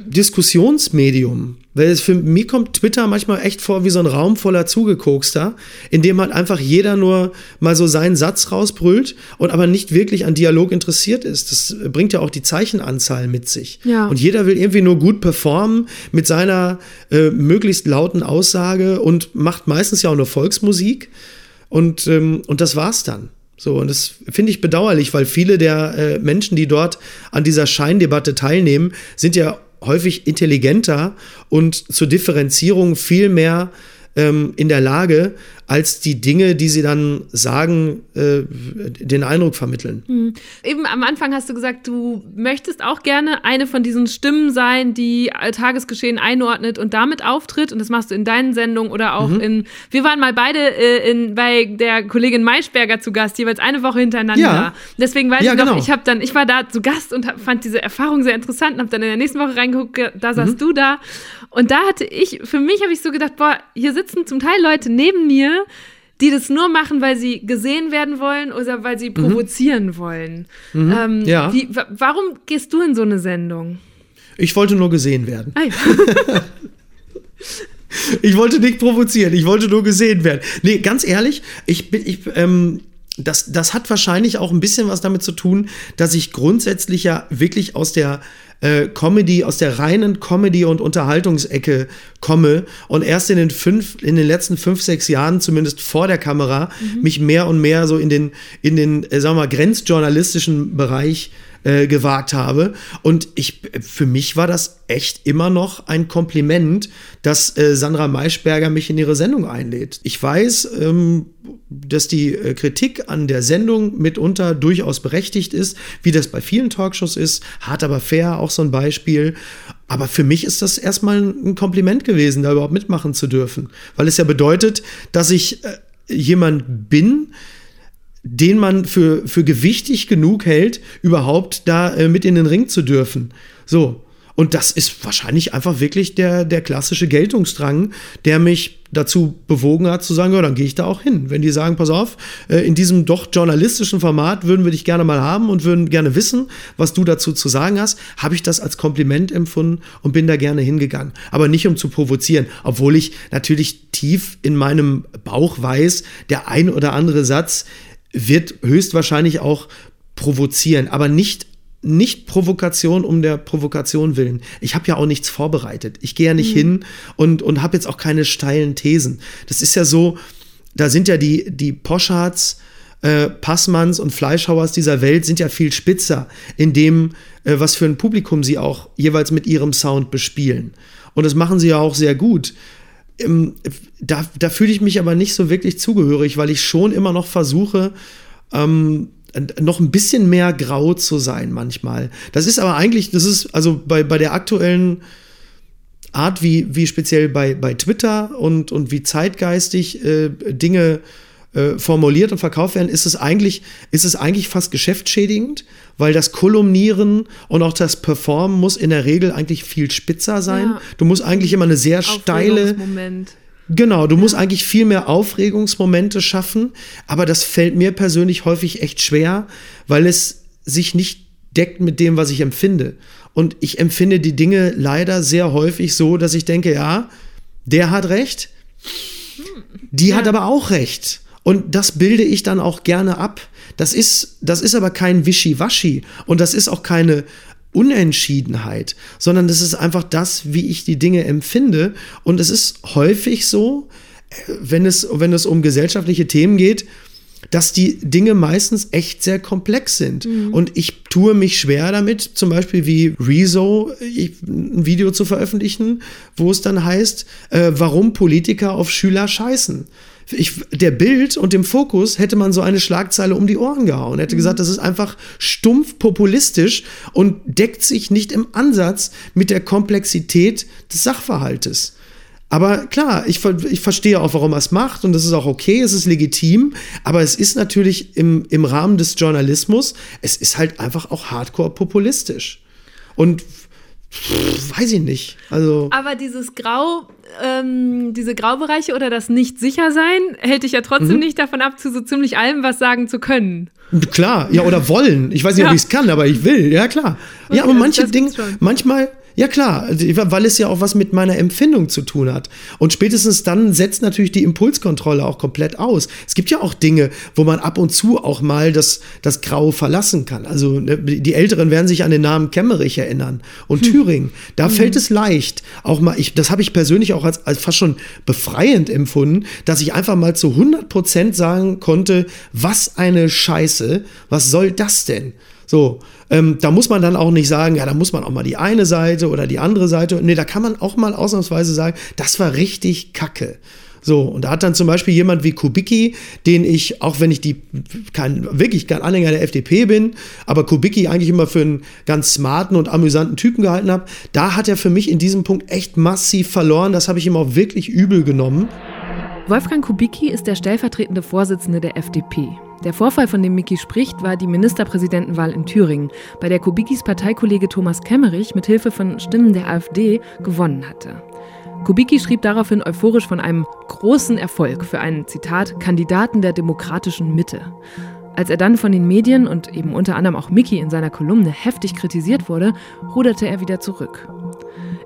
Diskussionsmedium. Weil es für mich kommt Twitter manchmal echt vor wie so ein Raum voller Zugekokster, in dem halt einfach jeder nur mal so seinen Satz rausbrüllt und aber nicht wirklich an Dialog interessiert ist. Das bringt ja auch die Zeichenanzahl mit sich. Ja. Und jeder will irgendwie nur gut performen mit seiner äh, möglichst lauten Aussage und macht meistens ja auch nur Volksmusik. Und, ähm, und das war's dann. So, und das finde ich bedauerlich, weil viele der äh, Menschen, die dort an dieser Scheindebatte teilnehmen, sind ja häufig intelligenter und zur Differenzierung viel mehr ähm, in der Lage, als die Dinge, die sie dann sagen, äh, den Eindruck vermitteln. Mhm. Eben am Anfang hast du gesagt, du möchtest auch gerne eine von diesen Stimmen sein, die Tagesgeschehen einordnet und damit auftritt. Und das machst du in deinen Sendungen oder auch mhm. in, wir waren mal beide äh, in, bei der Kollegin Maischberger zu Gast, jeweils eine Woche hintereinander. Ja. Deswegen weiß ja, ich noch, genau. ich hab dann, ich war da zu Gast und hab, fand diese Erfahrung sehr interessant und habe dann in der nächsten Woche reingeguckt, da saß mhm. du da. Und da hatte ich, für mich habe ich so gedacht, boah, hier sitzen zum Teil Leute neben mir, die das nur machen, weil sie gesehen werden wollen oder weil sie mhm. provozieren wollen. Mhm. Ähm, ja. wie, w- warum gehst du in so eine Sendung? Ich wollte nur gesehen werden. Ah, ja. Ich wollte nicht provozieren, ich wollte nur gesehen werden. Nee, ganz ehrlich, ich bin, ich, ähm, das, das hat wahrscheinlich auch ein bisschen was damit zu tun, dass ich grundsätzlich ja wirklich aus der Comedy, aus der reinen Comedy- und Unterhaltungsecke komme und erst in den fünf, in den letzten fünf, sechs Jahren, zumindest vor der Kamera, mhm. mich mehr und mehr so in den, in den, sagen wir mal, grenzjournalistischen Bereich äh, gewagt habe. Und ich, für mich war das echt immer noch ein Kompliment, dass äh, Sandra Maischberger mich in ihre Sendung einlädt. Ich weiß, ähm, dass die Kritik an der Sendung mitunter durchaus berechtigt ist, wie das bei vielen Talkshows ist. Hart aber fair, auch so ein Beispiel. Aber für mich ist das erstmal ein Kompliment gewesen, da überhaupt mitmachen zu dürfen. Weil es ja bedeutet, dass ich jemand bin, den man für, für gewichtig genug hält, überhaupt da mit in den Ring zu dürfen. So. Und das ist wahrscheinlich einfach wirklich der, der klassische Geltungsdrang, der mich dazu bewogen hat, zu sagen, ja, dann gehe ich da auch hin. Wenn die sagen, pass auf, in diesem doch journalistischen Format würden wir dich gerne mal haben und würden gerne wissen, was du dazu zu sagen hast, habe ich das als Kompliment empfunden und bin da gerne hingegangen. Aber nicht, um zu provozieren, obwohl ich natürlich tief in meinem Bauch weiß, der ein oder andere Satz wird höchstwahrscheinlich auch provozieren, aber nicht Nicht Provokation um der Provokation willen. Ich habe ja auch nichts vorbereitet. Ich gehe ja nicht mhm. hin und, und habe jetzt auch keine steilen Thesen. Das ist ja so, da sind ja die, die Poschards, äh, Passmanns und Fleischhauers dieser Welt sind ja viel spitzer in dem, äh, was für ein Publikum sie auch jeweils mit ihrem Sound bespielen. Und das machen sie ja auch sehr gut. Ähm, da da fühle ich mich aber nicht so wirklich zugehörig, weil ich schon immer noch versuche, ähm, noch ein bisschen mehr grau zu sein manchmal. Das ist aber eigentlich, das ist also bei, bei der aktuellen Art, wie, wie speziell bei, bei Twitter und, und wie zeitgeistig äh, Dinge äh, formuliert und verkauft werden, ist es eigentlich, ist es eigentlich fast geschäftsschädigend, weil das Kolumnieren und auch das Performen muss in der Regel eigentlich viel spitzer sein. Ja. Du musst eigentlich immer eine sehr steile... Genau, du musst eigentlich viel mehr Aufregungsmomente schaffen, aber das fällt mir persönlich häufig echt schwer, weil es sich nicht deckt mit dem, was ich empfinde. Und ich empfinde die Dinge leider sehr häufig so, dass ich denke, ja, der hat recht, die ja. hat aber auch recht. Und das bilde ich dann auch gerne ab. Das ist, das ist aber kein Wischiwaschi und das ist auch keine Unentschiedenheit, sondern das ist einfach das, wie ich die Dinge empfinde. Und es ist häufig so, wenn es, wenn es um gesellschaftliche Themen geht, dass die Dinge meistens echt sehr komplex sind. Mhm. Und ich tue mich schwer damit, zum Beispiel wie Rezo ich, ein Video zu veröffentlichen, wo es dann heißt, äh, warum Politiker auf Schüler scheißen. ich, der Bild und dem Fokus hätte man so eine Schlagzeile um die Ohren gehauen, hätte gesagt, das ist einfach stumpf populistisch und deckt sich nicht im Ansatz mit der Komplexität des Sachverhaltes. Aber klar, ich, ich verstehe auch, warum er es macht und das ist auch okay, es ist legitim, aber es ist natürlich im, im Rahmen des Journalismus, es ist halt einfach auch hardcore populistisch. Und pff, weiß ich nicht. Also aber dieses Grau, ähm, diese Graubereiche oder das Nicht-Sicher-Sein hält dich ja trotzdem mhm. nicht davon ab, zu so ziemlich allem was sagen zu können. Klar, ja, oder wollen. Ich weiß nicht, ja. ob ich es kann, aber ich will, ja klar. Okay, ja, aber manche Dinge, manchmal... Ja klar, weil es ja auch was mit meiner Empfindung zu tun hat. Und spätestens dann setzt natürlich die Impulskontrolle auch komplett aus. Es gibt ja auch Dinge, wo man ab und zu auch mal das, das Grau verlassen kann. Also die Älteren werden sich an den Namen Kemmerich erinnern und hm. Thüringen. Da hm. fällt es leicht. Auch mal, ich, das habe ich persönlich auch als, als fast schon befreiend empfunden, dass ich einfach mal zu hundert Prozent sagen konnte, was eine Scheiße, was soll das denn? So, ähm, da muss man dann auch nicht sagen, ja, da muss man auch mal die eine Seite oder die andere Seite. Nee, da kann man auch mal ausnahmsweise sagen, das war richtig Kacke. So, und da hat dann zum Beispiel jemand wie Kubicki, den ich, auch wenn ich die kein, wirklich kein Anhänger der F D P bin, aber Kubicki eigentlich immer für einen ganz smarten und amüsanten Typen gehalten habe, da hat er für mich in diesem Punkt echt massiv verloren. Das habe ich ihm auch wirklich übel genommen. Wolfgang Kubicki ist der stellvertretende Vorsitzende der F D P. Der Vorfall, von dem Miki spricht, war die Ministerpräsidentenwahl in Thüringen, bei der Kubickis Parteikollege Thomas Kemmerich mit Hilfe von Stimmen der A f D gewonnen hatte. Kubicki schrieb daraufhin euphorisch von einem großen Erfolg für einen, Zitat, Kandidaten der demokratischen Mitte. Als er dann von den Medien und eben unter anderem auch Miki in seiner Kolumne heftig kritisiert wurde, ruderte er wieder zurück.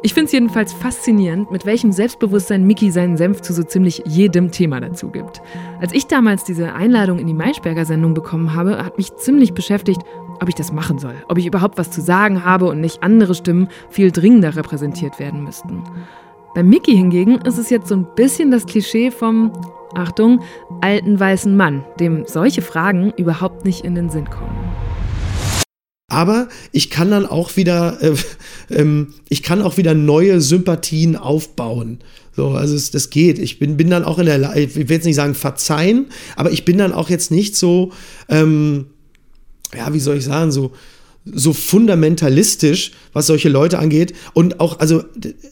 Ich finde es jedenfalls faszinierend, mit welchem Selbstbewusstsein Miki seinen Senf zu so ziemlich jedem Thema dazu gibt. Als ich damals diese Einladung in die Maischberger-Sendung bekommen habe, hat mich ziemlich beschäftigt, ob ich das machen soll, ob ich überhaupt was zu sagen habe und nicht andere Stimmen viel dringender repräsentiert werden müssten. Bei Miki hingegen ist es jetzt so ein bisschen das Klischee vom, Achtung, alten weißen Mann, dem solche Fragen überhaupt nicht in den Sinn kommen. Aber ich kann dann auch wieder, äh, ähm, ich kann auch wieder neue Sympathien aufbauen. So, also es, das geht. Ich bin, bin dann auch in der Lage, ich will jetzt nicht sagen verzeihen, aber ich bin dann auch jetzt nicht so, ähm, ja, wie soll ich sagen, so, so fundamentalistisch, was solche Leute angeht. Und auch, also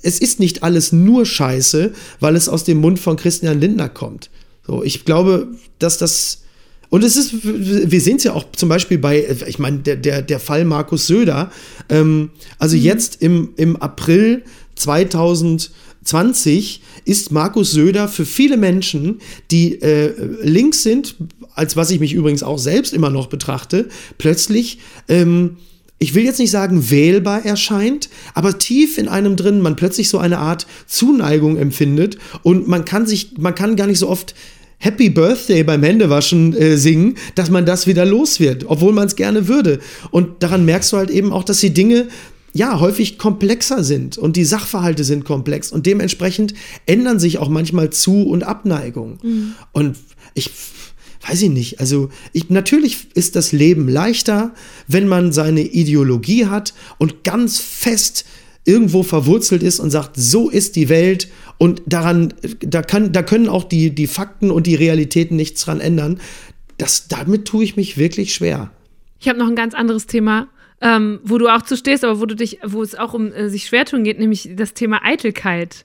es ist nicht alles nur Scheiße, weil es aus dem Mund von Christian Lindner kommt. So, ich glaube, dass das... Und es ist, wir sehen es ja auch zum Beispiel bei, ich meine, der, der, der Fall Markus Söder. Ähm, also mhm. jetzt im, im April zwanzig zwanzig ist Markus Söder für viele Menschen, die äh, links sind, als was ich mich übrigens auch selbst immer noch betrachte, plötzlich... Ähm, ich will jetzt nicht sagen, wählbar erscheint, aber tief in einem drin man plötzlich so eine Art Zuneigung empfindet und man kann sich, man kann gar nicht so oft Happy Birthday beim Händewaschen äh, singen, dass man das wieder los wird, obwohl man es gerne würde. Und daran merkst du halt eben auch, dass die Dinge ja häufig komplexer sind und die Sachverhalte sind komplex und dementsprechend ändern sich auch manchmal Zu- und Abneigung. Mhm. Und ich... Weiß ich nicht, also ich, natürlich ist das Leben leichter, wenn man seine Ideologie hat und ganz fest irgendwo verwurzelt ist und sagt, so ist die Welt und daran, da kann, da können auch die, die Fakten und die Realitäten nichts dran ändern. Das, damit tue ich mich wirklich schwer. Ich habe noch ein ganz anderes Thema, ähm, wo du auch zu stehst, aber wo du dich, wo es auch um äh, sich Schwertun geht, nämlich das Thema Eitelkeit.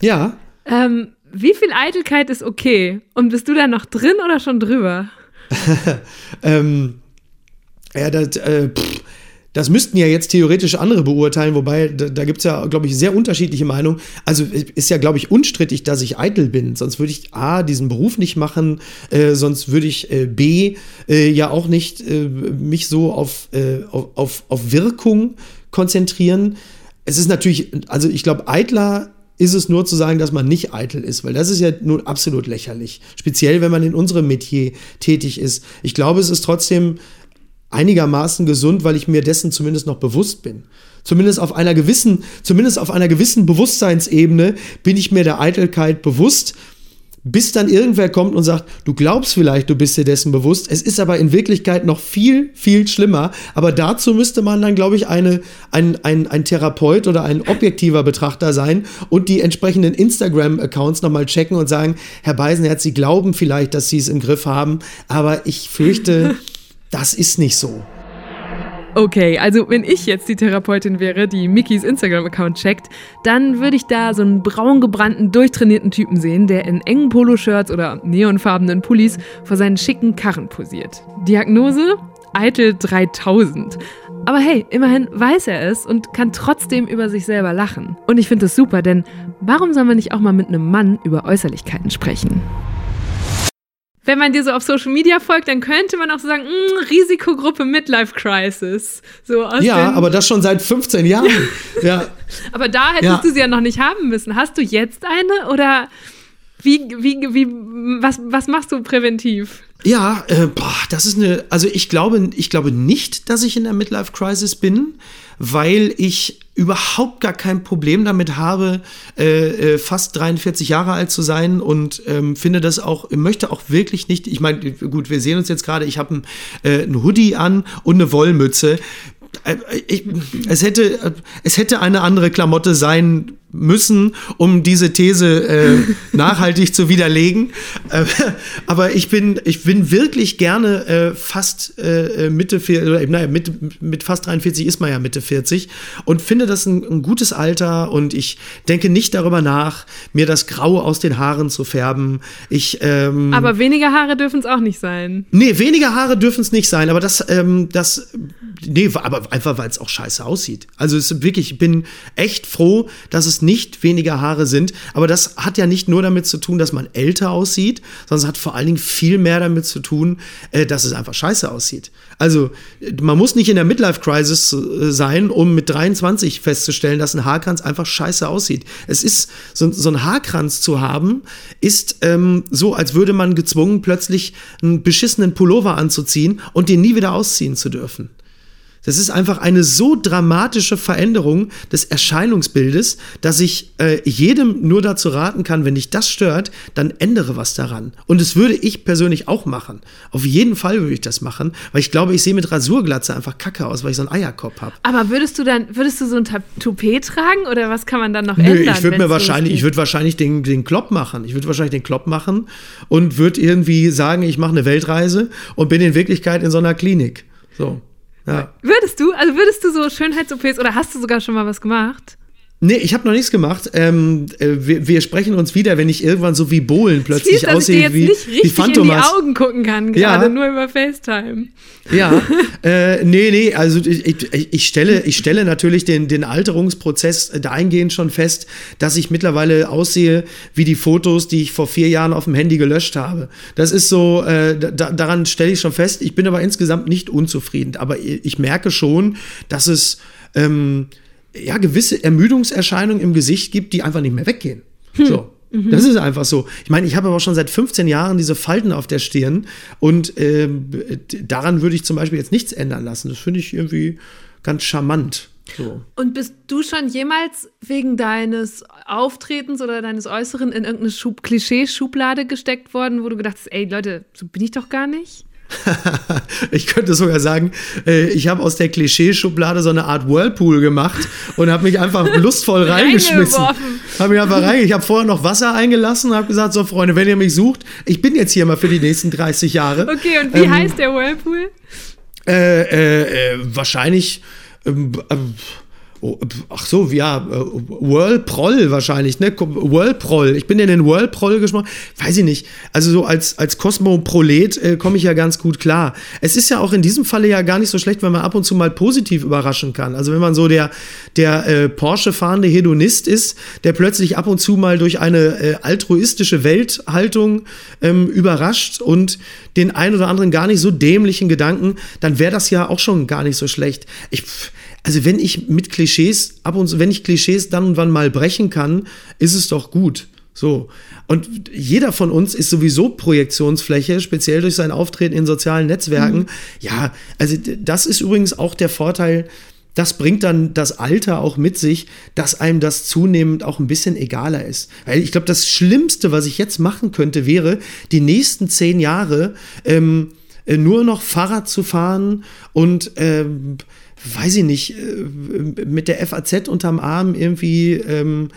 Ja. Ähm, Wie viel Eitelkeit ist okay? Und bist du da noch drin oder schon drüber? ähm, ja, das, äh, pff, das müssten ja jetzt theoretisch andere beurteilen, wobei da, da gibt es ja, glaube ich, sehr unterschiedliche Meinungen. Also ist ja, glaube ich, unstrittig, dass ich eitel bin. Sonst würde ich A, diesen Beruf nicht machen, äh, sonst würde ich äh, B, äh, ja auch nicht äh, mich so auf, äh, auf, auf, auf Wirkung konzentrieren. Es ist natürlich, also ich glaube, eitler ist es nur zu sagen, dass man nicht eitel ist, weil das ist ja nun absolut lächerlich. Speziell, wenn man in unserem Metier tätig ist. Ich glaube, es ist trotzdem einigermaßen gesund, weil ich mir dessen zumindest noch bewusst bin. Zumindest auf einer gewissen, zumindest auf einer gewissen Bewusstseinsebene bin ich mir der Eitelkeit bewusst. bis dann irgendwer kommt und sagt, du glaubst vielleicht, du bist dir dessen bewusst. Es ist aber in Wirklichkeit noch viel, viel schlimmer. Aber dazu müsste man dann, glaube ich, eine, ein, ein, ein Therapeut oder ein objektiver Betrachter sein und die entsprechenden Instagram-Accounts nochmal checken und sagen, Herr Beisenherz, Sie glauben vielleicht, dass Sie es im Griff haben, aber ich fürchte, das ist nicht so. Okay, also wenn ich jetzt die Therapeutin wäre, die Mickys Instagram-Account checkt, dann würde ich da so einen braungebrannten, durchtrainierten Typen sehen, der in engen Poloshirts oder neonfarbenen Pullis vor seinen schicken Karren posiert. Diagnose? Eitel dreitausend. Aber hey, immerhin weiß er es und kann trotzdem über sich selber lachen. Und ich finde das super, denn warum soll man nicht auch mal mit einem Mann über Äußerlichkeiten sprechen? Wenn man dir so auf Social Media folgt, dann könnte man auch so sagen, mh, Risikogruppe Midlife Crisis. So aus ja, aber das schon seit fünfzehn Jahren. Ja. Ja. Aber da hättest ja. du sie ja noch nicht haben müssen. Hast du jetzt eine oder wie, wie, wie, was, was machst du präventiv? Ja, äh, boah, das ist eine, also ich glaube, ich glaube nicht, dass ich in der Midlife Crisis bin, weil ich überhaupt gar kein Problem damit habe, äh, äh, fast dreiundvierzig Jahre alt zu sein und ähm, finde das auch, möchte auch wirklich nicht, ich meine, gut, wir sehen uns jetzt gerade, ich habe äh, einen Hoodie an und eine Wollmütze. Äh, ich, es hätte, es hätte eine andere Klamotte sein müssen, um diese These äh, nachhaltig zu widerlegen. Äh, aber ich bin, ich bin wirklich gerne äh, fast äh, Mitte vierzig, naja, mit, mit fast dreiundvierzig ist man ja Mitte vierzig und finde das ein, ein gutes Alter und ich denke nicht darüber nach, mir das Graue aus den Haaren zu färben. Ich, ähm, aber weniger Haare dürfen es auch nicht sein. Nee, weniger Haare dürfen es nicht sein, aber das, ähm, das, nee, aber einfach, weil es auch scheiße aussieht. Also es, wirklich, ich bin echt froh, dass es nicht weniger Haare sind, aber das hat ja nicht nur damit zu tun, dass man älter aussieht, sondern es hat vor allen Dingen viel mehr damit zu tun, dass es einfach scheiße aussieht. Also man muss nicht in der Midlife-Crisis sein, um mit dreiundzwanzig festzustellen, dass ein Haarkranz einfach scheiße aussieht. Es ist, so, so ein Haarkranz zu haben, ist ähm, so, als würde man gezwungen, plötzlich einen beschissenen Pullover anzuziehen und den nie wieder ausziehen zu dürfen. Das ist einfach eine so dramatische Veränderung des Erscheinungsbildes, dass ich äh, jedem nur dazu raten kann, wenn dich das stört, dann ändere was daran. Und das würde ich persönlich auch machen. Auf jeden Fall würde ich das machen, weil ich glaube, ich sehe mit Rasurglatze einfach kacke aus, weil ich so einen Eierkopf habe. Aber würdest du dann, würdest du so ein Toupet tragen oder was kann man dann noch Nö, ändern? Ich würde mir wahrscheinlich, ich würde wahrscheinlich den, den Klopp machen. Ich würde wahrscheinlich den Klopp machen und würde irgendwie sagen, ich mache eine Weltreise und bin in Wirklichkeit in so einer Klinik. So. Ja. Würdest du, also würdest du so Schönheits-O Ps oder hast du sogar schon mal was gemacht? Nee, ich habe noch nichts gemacht. Ähm, wir, wir sprechen uns wieder, wenn ich irgendwann so wie Bohlen plötzlich Siehst, aussehe, dass ich dir jetzt wie, nicht wie Phantomas. Ich in die Augen gucken kann, gerade ja. nur über FaceTime. Ja, äh, nee, nee, also ich, ich, ich, stelle, ich stelle natürlich den, den Alterungsprozess dahingehend schon fest, dass ich mittlerweile aussehe wie die Fotos, die ich vor vier Jahren auf dem Handy gelöscht habe. Das ist so, äh, da, daran stelle ich schon fest. Ich bin aber insgesamt nicht unzufrieden. Aber ich merke schon, dass es ähm, ja, gewisse Ermüdungserscheinungen im Gesicht gibt, die einfach nicht mehr weggehen. Hm. So. Mhm. Das ist einfach so. Ich meine, ich habe aber schon seit fünfzehn Jahren diese Falten auf der Stirn und äh, daran würde ich zum Beispiel jetzt nichts ändern lassen. Das finde ich irgendwie ganz charmant. So. Und bist du schon jemals wegen deines Auftretens oder deines Äußeren in irgendeine Schub- Klischee-Schublade gesteckt worden, wo du gedacht hast, ey Leute, so bin ich doch gar nicht? Ich könnte sogar sagen, ich habe aus der Klischeeschublade so eine Art Whirlpool gemacht und habe mich einfach lustvoll reingeschmissen. Hab mich einfach reinge- ich habe vorher noch Wasser eingelassen und habe gesagt, so Freunde, wenn ihr mich sucht, ich bin jetzt hier mal für die nächsten dreißig Jahre. Okay, und wie ähm, heißt der Whirlpool? Äh, äh, wahrscheinlich äh, äh, Oh, ach so, ja, Whirlproll wahrscheinlich, ne? Whirlproll. Ich bin in den Whirlproll geschmolzen. Weiß ich nicht. Also so als, als Kosmoprolet äh, komme ich ja ganz gut klar. Es ist ja auch in diesem Falle ja gar nicht so schlecht, wenn man ab und zu mal positiv überraschen kann. Also wenn man so der, der äh, Porsche-fahrende Hedonist ist, der plötzlich ab und zu mal durch eine äh, altruistische Welthaltung ähm, überrascht und den ein oder anderen gar nicht so dämlichen Gedanken, dann wäre das ja auch schon gar nicht so schlecht. Ich... Also wenn ich mit Klischees ab und zu, wenn ich Klischees dann und wann mal brechen kann, ist es doch gut. So. Und jeder von uns ist sowieso Projektionsfläche, speziell durch sein Auftreten in sozialen Netzwerken. Mhm. Ja, also das ist übrigens auch der Vorteil das bringt dann das Alter auch mit sich, dass einem das zunehmend auch ein bisschen egaler ist. Weil ich glaube, das Schlimmste, was ich jetzt machen könnte, wäre, die nächsten zehn Jahre ähm, nur noch Fahrrad zu fahren und ähm, weiß ich nicht, mit der F A Z unterm Arm irgendwie ähm,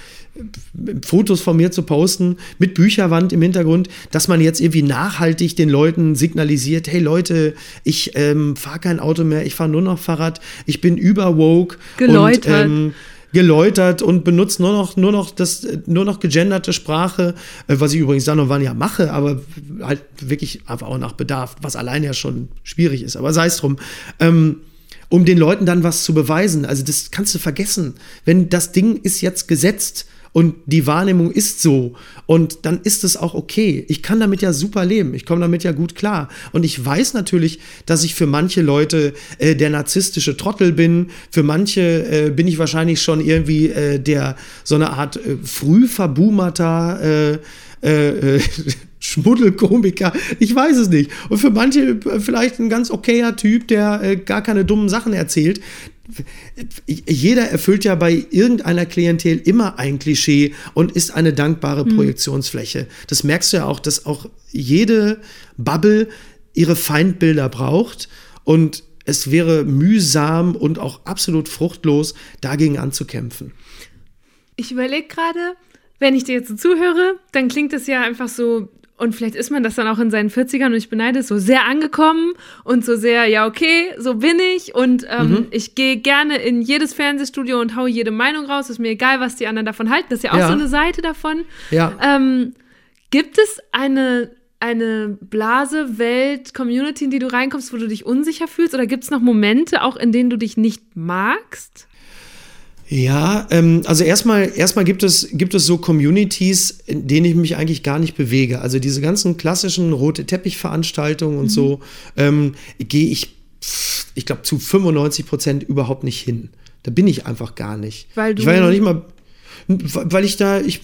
Fotos von mir zu posten, mit Bücherwand im Hintergrund, dass man jetzt irgendwie nachhaltig den Leuten signalisiert, hey Leute, ich ähm, fahre kein Auto mehr, ich fahre nur noch Fahrrad, ich bin überwoke. Geläutert. Und, ähm, geläutert und benutzt nur noch, nur noch das, nur noch gegenderte Sprache, was ich übrigens dann und wann ja mache, aber halt wirklich einfach auch nach Bedarf, was allein ja schon schwierig ist, aber sei es drum. Ähm, um den Leuten dann was zu beweisen. Also das kannst du vergessen. Wenn das Ding ist jetzt gesetzt und die Wahrnehmung ist so und dann ist es auch okay. Ich kann damit ja super leben. Ich komme damit ja gut klar. Und ich weiß natürlich, dass ich für manche Leute äh, der narzisstische Trottel bin. Für manche äh, bin ich wahrscheinlich schon irgendwie äh, der so eine Art äh, früh verboomerter äh, äh, Schmuddelkomiker, ich weiß es nicht. Und für manche vielleicht ein ganz okayer Typ, der äh, gar keine dummen Sachen erzählt. Jeder erfüllt ja bei irgendeiner Klientel immer ein Klischee und ist eine dankbare mhm. Projektionsfläche. Das merkst du ja auch, dass auch jede Bubble ihre Feindbilder braucht und es wäre mühsam und auch absolut fruchtlos, dagegen anzukämpfen. Ich überlege gerade, wenn ich dir jetzt so zuhöre, dann klingt es ja einfach so, und vielleicht ist man das dann auch in seinen vierzigern und ich beneide es, so sehr angekommen und so sehr, ja okay, so bin ich und ähm, mhm. ich gehe gerne in jedes Fernsehstudio und hau jede Meinung raus, ist mir egal, was die anderen davon halten, das ist ja auch ja. so eine Seite davon. Ja. Ähm, gibt es eine, eine Blase, Welt, Community, in die du reinkommst, wo du dich unsicher fühlst oder gibt es noch Momente, auch in denen du dich nicht magst? Ja, ähm, also erstmal, erstmal gibt es, gibt es so Communities, in denen ich mich eigentlich gar nicht bewege. Also diese ganzen klassischen rote Teppich-Veranstaltungen und mhm. so, ähm, gehe ich, ich glaube, zu fünfundneunzig Prozent überhaupt nicht hin. Da bin ich einfach gar nicht. Weil du ich war ja noch nicht mal, weil ich da, ich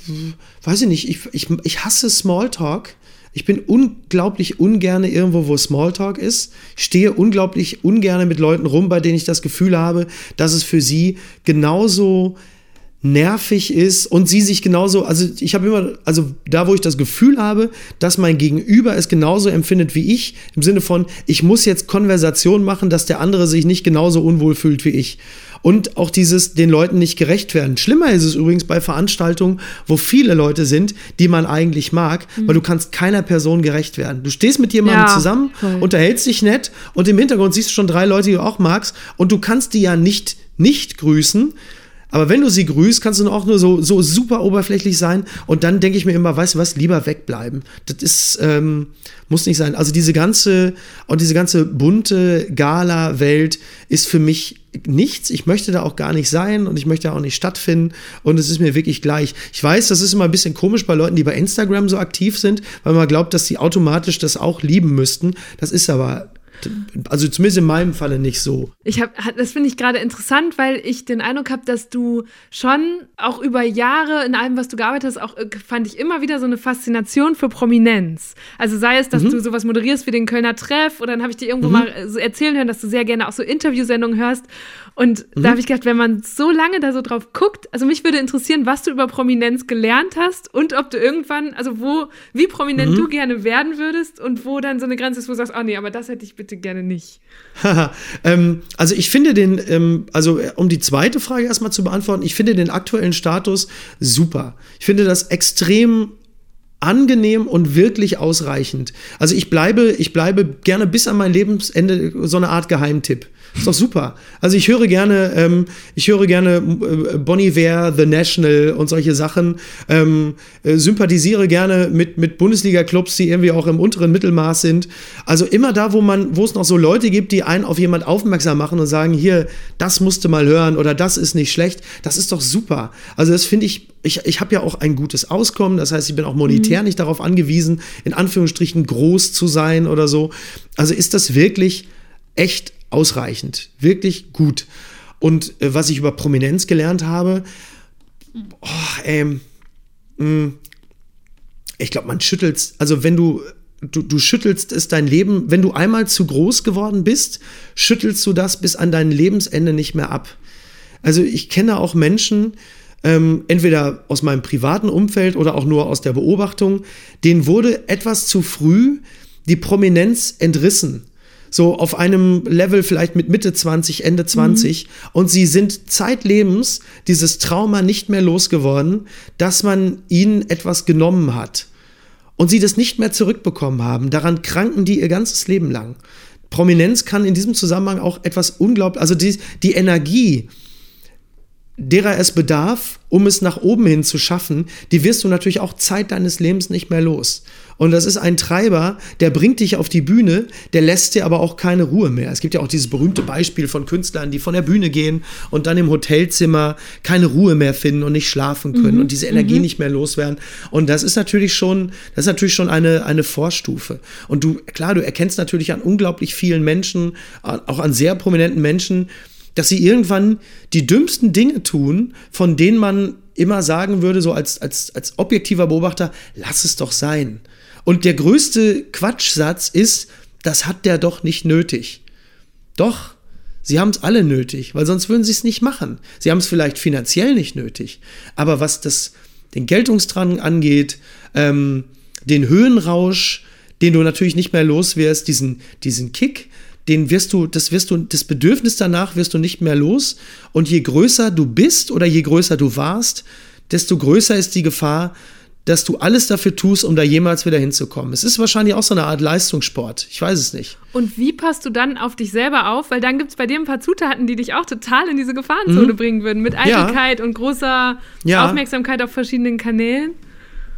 weiß ich nicht, ich, ich, ich hasse Smalltalk. Ich bin unglaublich ungerne irgendwo, wo Smalltalk ist, stehe unglaublich ungerne mit Leuten rum, bei denen ich das Gefühl habe, dass es für sie genauso nervig ist und sie sich genauso, also ich habe immer, also da, wo ich das Gefühl habe, dass mein Gegenüber es genauso empfindet wie ich, im Sinne von, ich muss jetzt Konversation machen, dass der andere sich nicht genauso unwohl fühlt wie ich. Und auch dieses den Leuten nicht gerecht werden. Schlimmer ist es übrigens bei Veranstaltungen, wo viele Leute sind, die man eigentlich mag, mhm. weil du kannst keiner Person gerecht werden. Du stehst mit jemandem ja, zusammen, voll. Unterhältst dich nett und im Hintergrund siehst du schon drei Leute, die du auch magst und du kannst die ja nicht nicht grüßen. Aber wenn du sie grüßt, kannst du auch nur so, so super oberflächlich sein. Und dann denke ich mir immer, weißt du was, lieber wegbleiben. Das ist, ähm, muss nicht sein. Also diese ganze, und diese ganze bunte Gala-Welt ist für mich nichts. Ich möchte da auch gar nicht sein und ich möchte da auch nicht stattfinden. Und es ist mir wirklich gleich. Ich weiß, das ist immer ein bisschen komisch bei Leuten, die bei Instagram so aktiv sind, weil man glaubt, dass sie automatisch das auch lieben müssten. Das ist aber... Also zumindest in meinem Falle nicht so. Ich hab, das finde ich gerade interessant, weil ich den Eindruck habe, dass du schon auch über Jahre in allem, was du gearbeitet hast, auch fand ich immer wieder so eine Faszination für Prominenz. Also sei es, dass mhm. du sowas moderierst wie den Kölner Treff oder dann habe ich dir irgendwo mhm. mal so erzählen hören, dass du sehr gerne auch so Interviewsendungen hörst. Und mhm. da habe ich gedacht, wenn man so lange da so drauf guckt, also mich würde interessieren, was du über Prominenz gelernt hast und ob du irgendwann, also wo, wie prominent mhm. du gerne werden würdest und wo dann so eine Grenze ist, wo du sagst, oh nee, aber das hätte ich bitte gerne nicht. ähm, also ich finde den, ähm, also um die zweite Frage erstmal zu beantworten, ich finde den aktuellen Status super. Ich finde das extrem angenehm und wirklich ausreichend. Also ich bleibe, ich bleibe gerne bis an mein Lebensende so eine Art Geheimtipp. Ist doch super. Also ich höre gerne, ähm, ich höre gerne äh, Bon Iver, The National und solche Sachen. Ähm, äh, sympathisiere gerne mit, mit Bundesliga-Clubs, die irgendwie auch im unteren Mittelmaß sind. Also immer da, wo man, wo es noch so Leute gibt, die einen auf jemand aufmerksam machen und sagen, hier, das musst du mal hören oder das ist nicht schlecht. Das ist doch super. Also das finde ich, ich, ich habe ja auch ein gutes Auskommen. Das heißt, ich bin auch monetär mhm. nicht darauf angewiesen, in Anführungsstrichen groß zu sein oder so. Also ist das wirklich echt ausreichend, wirklich gut. Und äh, was ich über Prominenz gelernt habe, oh, ähm, mh, ich glaube, man schüttelst, also wenn du, du, du schüttelst es dein Leben, wenn du einmal zu groß geworden bist, schüttelst du das bis an dein Lebensende nicht mehr ab. Also ich kenne auch Menschen, ähm, entweder aus meinem privaten Umfeld oder auch nur aus der Beobachtung, denen wurde etwas zu früh die Prominenz entrissen. So auf einem Level vielleicht mit Mitte zwanzig, Ende zwanzig. Mhm. Und sie sind zeitlebens dieses Trauma nicht mehr losgeworden, dass man ihnen etwas genommen hat. Und sie das nicht mehr zurückbekommen haben. Daran kranken die ihr ganzes Leben lang. Prominenz kann in diesem Zusammenhang auch etwas unglaublich, also die, die Energie, derer es bedarf, um es nach oben hin zu schaffen, die wirst du natürlich auch Zeit deines Lebens nicht mehr los. Und das ist ein Treiber, der bringt dich auf die Bühne, der lässt dir aber auch keine Ruhe mehr. Es gibt ja auch dieses berühmte Beispiel von Künstlern, die von der Bühne gehen und dann im Hotelzimmer keine Ruhe mehr finden und nicht schlafen können, mhm, und diese Energie, mhm, nicht mehr loswerden. Und das ist natürlich schon, das ist natürlich schon eine, eine Vorstufe. Und du, klar, du erkennst natürlich an unglaublich vielen Menschen, auch an sehr prominenten Menschen, dass sie irgendwann die dümmsten Dinge tun, von denen man immer sagen würde, so als, als, als objektiver Beobachter, lass es doch sein. Und der größte Quatschsatz ist, das hat der doch nicht nötig. Doch, sie haben es alle nötig, weil sonst würden sie es nicht machen. Sie haben es vielleicht finanziell nicht nötig. Aber was das, den Geltungsdrang angeht, ähm, den Höhenrausch, den du natürlich nicht mehr los wirst, diesen, diesen Kick, den wirst du, das wirst du, das Bedürfnis danach wirst du nicht mehr los. Und je größer du bist oder je größer du warst, desto größer ist die Gefahr, dass du alles dafür tust, um da jemals wieder hinzukommen. Es ist wahrscheinlich auch so eine Art Leistungssport. Ich weiß es nicht. Und wie passt du dann auf dich selber auf? Weil dann gibt es bei dir ein paar Zutaten, die dich auch total in diese Gefahrenzone, mhm, bringen würden. Mit Eitelkeit, ja, und großer, ja, Aufmerksamkeit auf verschiedenen Kanälen.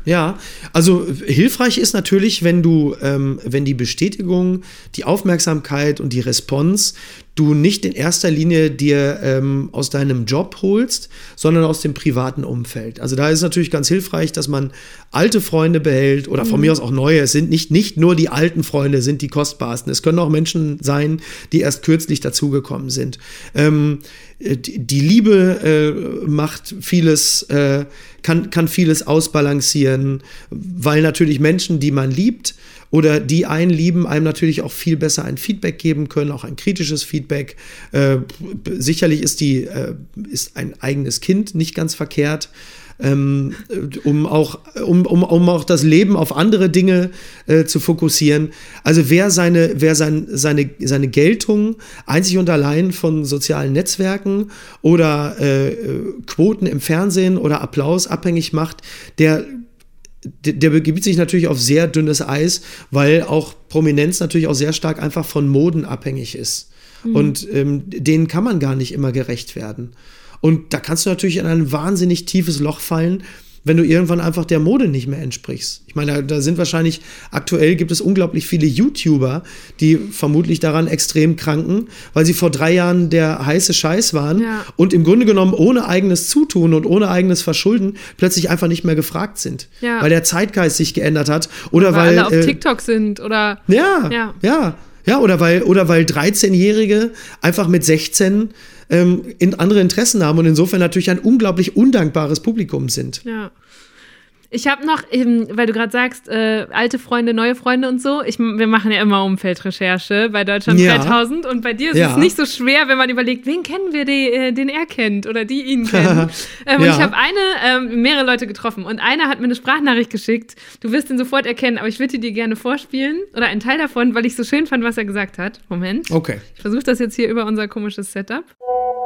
Ja, also hilfreich ist natürlich, wenn du, ähm, wenn die Bestätigung, die Aufmerksamkeit und die Response du nicht in erster Linie dir ähm, aus deinem Job holst, sondern aus dem privaten Umfeld. Also da ist natürlich ganz hilfreich, dass man alte Freunde behält oder von, mhm, mir aus auch neue. Es sind nicht, nicht nur die alten Freunde sind die kostbarsten. Es können auch Menschen sein, die erst kürzlich dazugekommen sind. Ähm, die Liebe äh, macht vieles, äh, kann, kann vieles ausbalancieren, weil natürlich Menschen, die man liebt, oder die einen lieben, einem natürlich auch viel besser ein Feedback geben können, auch ein kritisches Feedback. Äh, sicherlich ist, die, äh, ist ein eigenes Kind nicht ganz verkehrt, ähm, um, auch, um, um, um auch das Leben auf andere Dinge äh, zu fokussieren. Also wer, seine, wer sein, seine, seine Geltung einzig und allein von sozialen Netzwerken oder äh, Quoten im Fernsehen oder Applaus abhängig macht, der Der begibt sich natürlich auf sehr dünnes Eis, weil auch Prominenz natürlich auch sehr stark einfach von Moden abhängig ist. Mhm. Und ähm, denen kann man gar nicht immer gerecht werden. Und da kannst du natürlich in ein wahnsinnig tiefes Loch fallen, wenn du irgendwann einfach der Mode nicht mehr entsprichst. Ich meine, da, da sind wahrscheinlich, aktuell gibt es unglaublich viele YouTuber, die vermutlich daran extrem kranken, weil sie vor drei Jahren der heiße Scheiß waren, ja, und im Grunde genommen ohne eigenes Zutun und ohne eigenes Verschulden plötzlich einfach nicht mehr gefragt sind. Ja. Weil der Zeitgeist sich geändert hat. Oder weil, weil alle auf äh, TikTok sind. Oder ja, ja, ja. Ja, oder weil, oder weil dreizehnjährige einfach mit sechzehn ähm, in andere Interessen haben und insofern natürlich ein unglaublich undankbares Publikum sind. Ja. Ich habe noch, eben, weil du gerade sagst, äh, alte Freunde, neue Freunde und so. Ich, wir machen ja immer Umfeldrecherche bei Deutschland zweitausend. Ja. Und bei dir ist, ja, es nicht so schwer, wenn man überlegt, wen kennen wir, die, äh, den er kennt oder die ihn kennen. ähm, ja. Und ich habe eine, ähm, mehrere Leute getroffen. Und einer hat mir eine Sprachnachricht geschickt. Du wirst ihn sofort erkennen, aber ich würde dir gerne vorspielen. Oder einen Teil davon, weil ich so schön fand, was er gesagt hat. Moment. Okay. Ich versuche das jetzt hier über unser komisches Setup.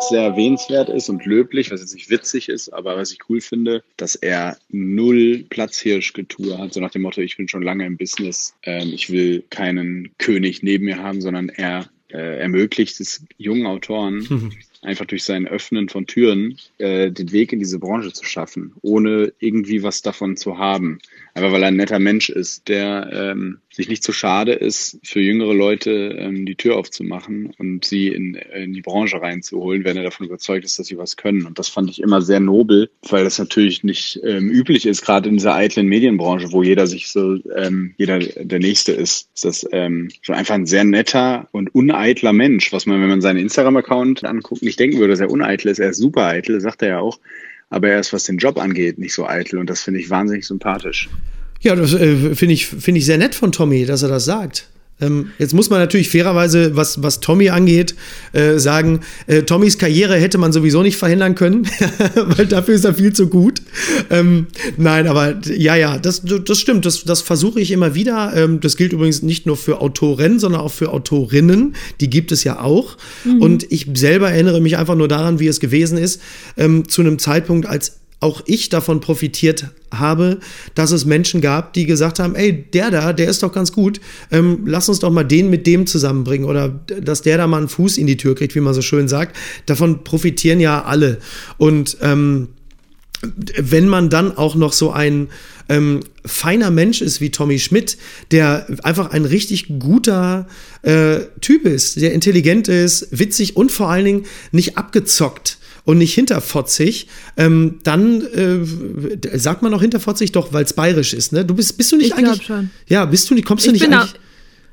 Sehr erwähnenswert ist und löblich, was jetzt nicht witzig ist, aber was ich cool finde, dass er null Platzhirschgetue hat, so nach dem Motto, ich bin schon lange im Business, ähm, ich will keinen König neben mir haben, sondern er äh, ermöglicht es jungen Autoren, mhm, einfach durch sein Öffnen von Türen äh, den Weg in diese Branche zu schaffen, ohne irgendwie was davon zu haben. Einfach weil er ein netter Mensch ist, der ähm, sich nicht zu schade ist, für jüngere Leute ähm, die Tür aufzumachen und sie in, in die Branche reinzuholen, wenn er davon überzeugt ist, dass sie was können. Und das fand ich immer sehr nobel, weil das natürlich nicht ähm, üblich ist, gerade in dieser eitlen Medienbranche, wo jeder sich so, ähm, jeder der Nächste ist. Ist das ähm, schon einfach ein sehr netter und uneitler Mensch, was man, wenn man seinen Instagram-Account anguckt, nicht denken würde, dass er uneitel ist. Er ist super eitel, sagt er ja auch. Aber er ist, was den Job angeht, nicht so eitel. Und das finde ich wahnsinnig sympathisch. Ja, das äh, finde ich, find ich sehr nett von Tommy, dass er das sagt. Ähm, jetzt muss man natürlich fairerweise, was, was Tommy angeht, äh, sagen, äh, Tommys Karriere hätte man sowieso nicht verhindern können, weil dafür ist er viel zu gut. Ähm, nein, aber ja, ja, das, das stimmt, das, das versuche ich immer wieder. Ähm, das gilt übrigens nicht nur für Autoren, sondern auch für Autorinnen, die gibt es ja auch. Mhm. Und ich selber erinnere mich einfach nur daran, wie es gewesen ist, ähm, zu einem Zeitpunkt, als auch ich davon profitiert habe, dass es Menschen gab, die gesagt haben, ey, der da, der ist doch ganz gut, ähm, lass uns doch mal den mit dem zusammenbringen oder dass der da mal einen Fuß in die Tür kriegt, wie man so schön sagt. Davon profitieren ja alle. Und ähm, wenn man dann auch noch so ein ähm, feiner Mensch ist wie Tommy Schmidt, der einfach ein richtig guter äh, Typ ist, der intelligent ist, witzig und vor allen Dingen nicht abgezockt und nicht hinterfotzig, ähm, dann äh, sagt man auch hinterfotzig doch, weil es bayerisch ist, ne? Du bist, bist du nicht ich eigentlich? Ich glaube schon. Ja, bist du nicht, kommst du ich nicht bin eigentlich? Auch,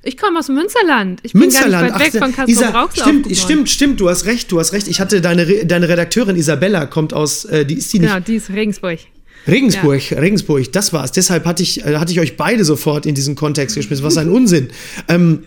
ich komme aus Münsterland. Ich bin Münsterland. Gar nicht weit weg Ach, von Kastrop-Rauxel stimmt, stimmt, stimmt, du hast recht, du hast recht. Ich hatte deine, Re- deine Redakteurin Isabella, kommt aus, äh, die ist die nicht? Genau, die ist Regensburg. Regensburg, ja. Regensburg, das war's. Deshalb hatte ich, hatte ich euch beide sofort in diesen Kontext geschmissen. Was ein Unsinn. Ähm,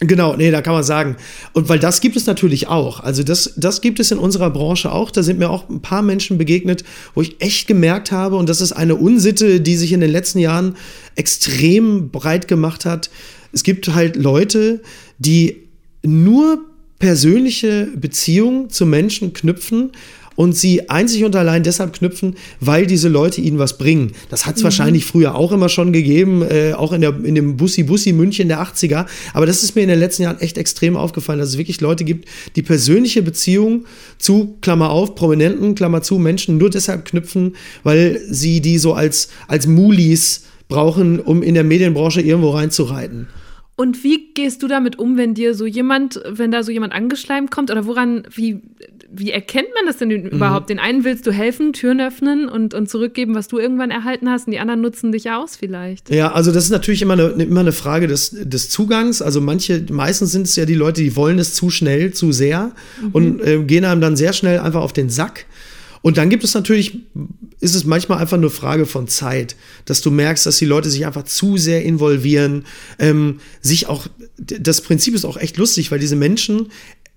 Genau, nee, da kann man sagen. Und weil das gibt es natürlich auch. Also das, das gibt es in unserer Branche auch. Da sind mir auch ein paar Menschen begegnet, wo ich echt gemerkt habe, und das ist eine Unsitte, die sich in den letzten Jahren extrem breit gemacht hat. Es gibt halt Leute, die nur persönliche Beziehungen zu Menschen knüpfen und sie einzig und allein deshalb knüpfen, weil diese Leute ihnen was bringen. Das hat es mhm. wahrscheinlich früher auch immer schon gegeben, äh, auch in, der, in dem Bussi-Bussi München der achtziger. Aber das ist mir in den letzten Jahren echt extrem aufgefallen, dass es wirklich Leute gibt, die persönliche Beziehungen zu, Klammer auf, Prominenten, Klammer zu, Menschen nur deshalb knüpfen, weil sie die so als, als Mulis brauchen, um in der Medienbranche irgendwo reinzureiten. Und wie gehst du damit um, wenn dir so jemand, wenn da so jemand angeschleimt kommt? Oder woran, wie, wie erkennt man das denn überhaupt? Mhm. Den einen willst du helfen, Türen öffnen und, und zurückgeben, was du irgendwann erhalten hast, und die anderen nutzen dich aus vielleicht. Ja, also das ist natürlich immer eine, immer eine Frage des, des Zugangs. Also manche, meistens sind es ja die Leute, die wollen es zu schnell, zu sehr mhm. und äh, gehen einem dann sehr schnell einfach auf den Sack. Und dann gibt es natürlich, ist es manchmal einfach nur Frage von Zeit, dass du merkst, dass die Leute sich einfach zu sehr involvieren, ähm, sich auch, das Prinzip ist auch echt lustig, weil diese Menschen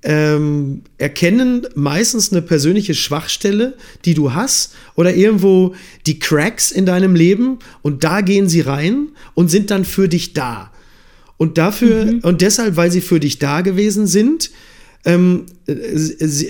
ähm, erkennen meistens eine persönliche Schwachstelle, die du hast, oder irgendwo die Cracks in deinem Leben, und da gehen sie rein und sind dann für dich da. Und dafür, mhm. und deshalb, weil sie für dich da gewesen sind, ähm,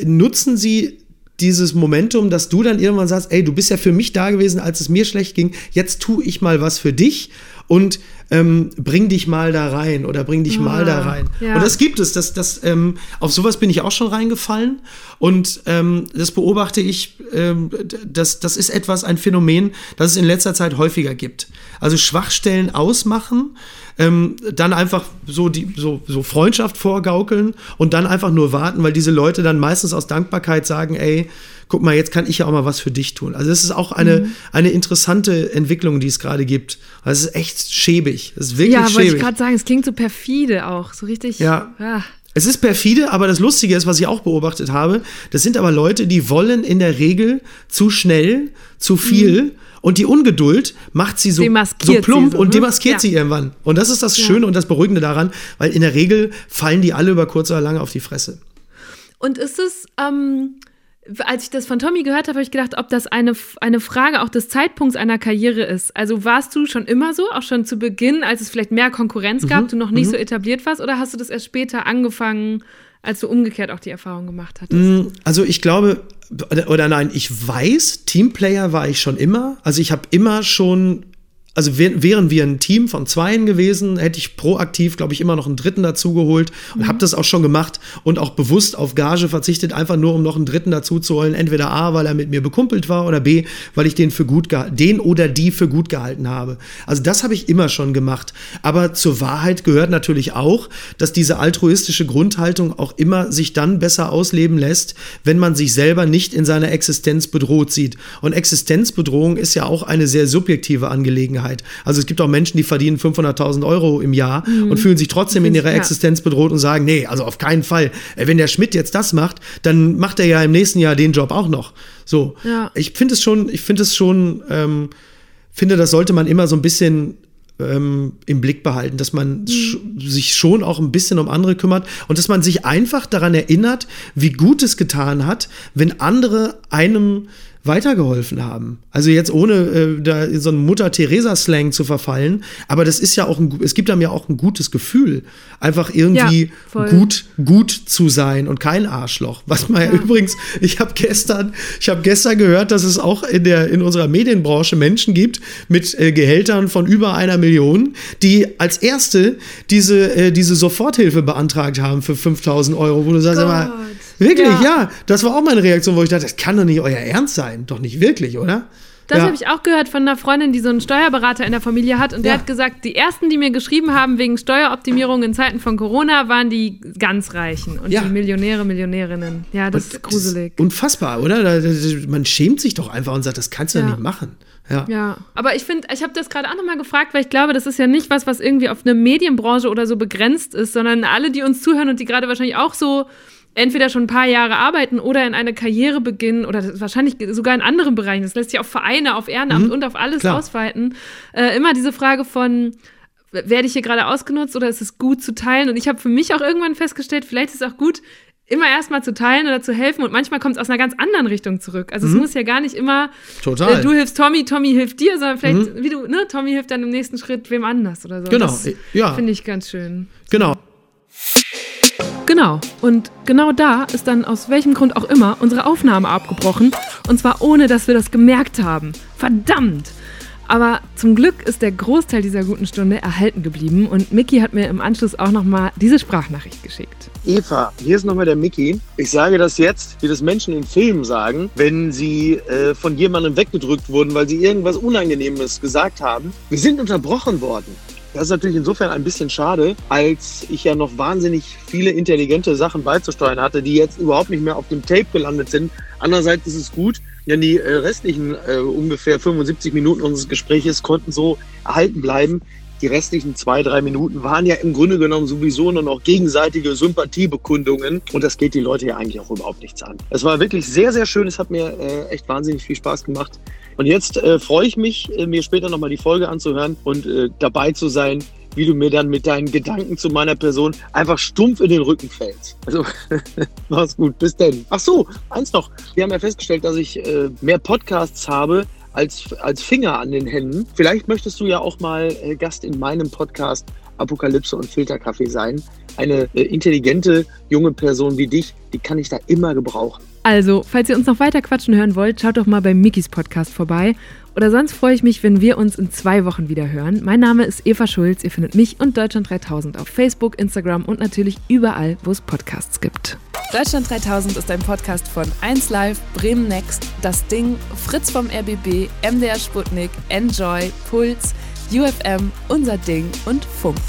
nutzen sie dieses Momentum, dass du dann irgendwann sagst, ey, du bist ja für mich da gewesen, als es mir schlecht ging, jetzt tue ich mal was für dich und ähm, bring dich mal da rein oder bring dich ja, mal da rein. Ja. Und das gibt es, das, das, ähm, auf sowas bin ich auch schon reingefallen, und ähm, das beobachte ich, ähm, das, das ist etwas, ein Phänomen, das es in letzter Zeit häufiger gibt. Also Schwachstellen ausmachen, ähm, dann einfach so, die, so, so Freundschaft vorgaukeln und dann einfach nur warten, weil diese Leute dann meistens aus Dankbarkeit sagen, ey, guck mal, jetzt kann ich ja auch mal was für dich tun. Also das ist auch eine, mhm. eine interessante Entwicklung, die es gerade gibt. Also es ist echt schäbig. Es ist wirklich ja, schäbig. Ja, wollte ich gerade sagen, es klingt so perfide auch, so richtig. Ja. Ah. Es ist perfide, aber das Lustige ist, was ich auch beobachtet habe, das sind aber Leute, die wollen in der Regel zu schnell, zu viel, mhm. und die Ungeduld macht sie so, so plump sie so, und demaskiert ja. sie irgendwann. Und das ist das Schöne ja. und das Beruhigende daran, weil in der Regel fallen die alle über kurz oder lang auf die Fresse. Und ist es, ähm, als ich das von Tommy gehört habe, habe ich gedacht, ob das eine, eine Frage auch des Zeitpunkts einer Karriere ist. Also warst du schon immer so, auch schon zu Beginn, als es vielleicht mehr Konkurrenz gab, mhm. du noch nicht mhm. so etabliert warst, oder hast du das erst später angefangen, als du umgekehrt auch die Erfahrung gemacht hattest? Also ich glaube, oder nein, ich weiß, Teamplayer war ich schon immer. Also ich habe immer schon, also wär, wären wir ein Team von Zweien gewesen, hätte ich proaktiv, glaube ich, immer noch einen Dritten dazu geholt und mhm. habe das auch schon gemacht und auch bewusst auf Gage verzichtet, einfach nur, um noch einen Dritten dazu zu holen. Entweder A, weil er mit mir bekumpelt war, oder B, weil ich den für gut geha- den oder die für gut gehalten habe. Also das habe ich immer schon gemacht. Aber zur Wahrheit gehört natürlich auch, dass diese altruistische Grundhaltung auch immer sich dann besser ausleben lässt, wenn man sich selber nicht in seiner Existenz bedroht sieht. Und Existenzbedrohung ist ja auch eine sehr subjektive Angelegenheit. Also es gibt auch Menschen, die verdienen fünfhunderttausend Euro im Jahr mhm. und fühlen sich trotzdem in ihrer ja. Existenz bedroht und sagen, nee, also auf keinen Fall. Wenn der Schmidt jetzt das macht, dann macht er ja im nächsten Jahr den Job auch noch. So, ja. ich finde es schon, ich finde es schon, ähm, finde, das sollte man immer so ein bisschen ähm, im Blick behalten, dass man mhm. sch- sich schon auch ein bisschen um andere kümmert und dass man sich einfach daran erinnert, wie gut es getan hat, wenn andere einem weitergeholfen haben. Also jetzt ohne äh, da in so einen Mutter-Theresa-Slang zu verfallen, aber das ist ja auch ein, es gibt einem ja auch ein gutes Gefühl, einfach irgendwie ja, gut, gut zu sein und kein Arschloch. Was man ja. ja übrigens, ich habe gestern, ich habe gestern gehört, dass es auch in der in unserer Medienbranche Menschen gibt mit äh, Gehältern von über einer Million, die als erste diese äh, diese Soforthilfe beantragt haben für fünftausend Euro, wo du sagst, immer, wirklich, ja. ja, das war auch meine Reaktion, wo ich dachte, das kann doch nicht euer Ernst sein. Doch nicht wirklich, oder? Das ja. habe ich auch gehört von einer Freundin, die so einen Steuerberater in der Familie hat. Und der ja. hat gesagt, die ersten, die mir geschrieben haben wegen Steueroptimierung in Zeiten von Corona, waren die ganz Reichen und ja. die Millionäre, Millionärinnen. Ja, das und, ist gruselig. Das ist unfassbar, oder? Man schämt sich doch einfach und sagt, das kannst du ja, ja nicht machen. Ja. ja, aber ich finde, ich habe das gerade auch nochmal gefragt, weil ich glaube, das ist ja nicht was, was irgendwie auf eine Medienbranche oder so begrenzt ist, sondern alle, die uns zuhören und die gerade wahrscheinlich auch so entweder schon ein paar Jahre arbeiten oder in eine Karriere beginnen oder wahrscheinlich sogar in anderen Bereichen. Das lässt sich auf Vereine, auf Ehrenamt mhm, und auf alles klar. ausweiten. Äh, immer diese Frage von, werde ich hier gerade ausgenutzt oder ist es gut zu teilen? Und ich habe für mich auch irgendwann festgestellt, vielleicht ist es auch gut, immer erstmal zu teilen oder zu helfen und manchmal kommt es aus einer ganz anderen Richtung zurück. Also mhm. es muss ja gar nicht immer, Total. Äh, du hilfst Tommy, Tommy hilft dir, sondern vielleicht, mhm. wie du, ne, Tommy hilft dann im nächsten Schritt wem anders oder so. Genau, das ja. finde ich ganz schön. Genau. Genau, und genau da ist dann aus welchem Grund auch immer unsere Aufnahme abgebrochen. Und zwar ohne, dass wir das gemerkt haben. Verdammt! Aber zum Glück ist der Großteil dieser guten Stunde erhalten geblieben. Und Micky hat mir im Anschluss auch nochmal diese Sprachnachricht geschickt. Eva, hier ist nochmal der Micky. Ich sage das jetzt, wie das Menschen in Filmen sagen, wenn sie äh, von jemandem weggedrückt wurden, weil sie irgendwas Unangenehmes gesagt haben. Wir sind unterbrochen worden. Das ist natürlich insofern ein bisschen schade, als ich ja noch wahnsinnig viele intelligente Sachen beizusteuern hatte, die jetzt überhaupt nicht mehr auf dem Tape gelandet sind. Andererseits ist es gut, denn die restlichen äh, ungefähr fünfundsiebzig Minuten unseres Gespräches konnten so erhalten bleiben. Die restlichen zwei, drei Minuten waren ja im Grunde genommen sowieso nur noch gegenseitige Sympathiebekundungen. Und das geht die Leute ja eigentlich auch überhaupt nichts an. Es war wirklich sehr, sehr schön. Es hat mir äh, echt wahnsinnig viel Spaß gemacht. Und jetzt äh, freue ich mich, äh, mir später nochmal die Folge anzuhören und äh, dabei zu sein, wie du mir dann mit deinen Gedanken zu meiner Person einfach stumpf in den Rücken fällst. Also, mach's gut, bis denn. Ach so, eins noch. Wir haben ja festgestellt, dass ich äh, mehr Podcasts habe, Als, als Finger an den Händen. Vielleicht möchtest du ja auch mal äh, Gast in meinem Podcast Apokalypse und Filterkaffee sein. Eine äh, intelligente junge Person wie dich, die kann ich da immer gebrauchen. Also, falls ihr uns noch weiter quatschen hören wollt, schaut doch mal bei Mickys Podcast vorbei. Oder sonst freue ich mich, wenn wir uns in zwei Wochen wieder hören. Mein Name ist Eva Schulz. Ihr findet mich und Deutschland dreitausend auf Facebook, Instagram und natürlich überall, wo es Podcasts gibt. Deutschland dreitausend ist ein Podcast von eins live, Bremen Next, Das Ding, Fritz vom R B B, M D R Sputnik, Enjoy, Puls, U F M, Unser Ding und Funk.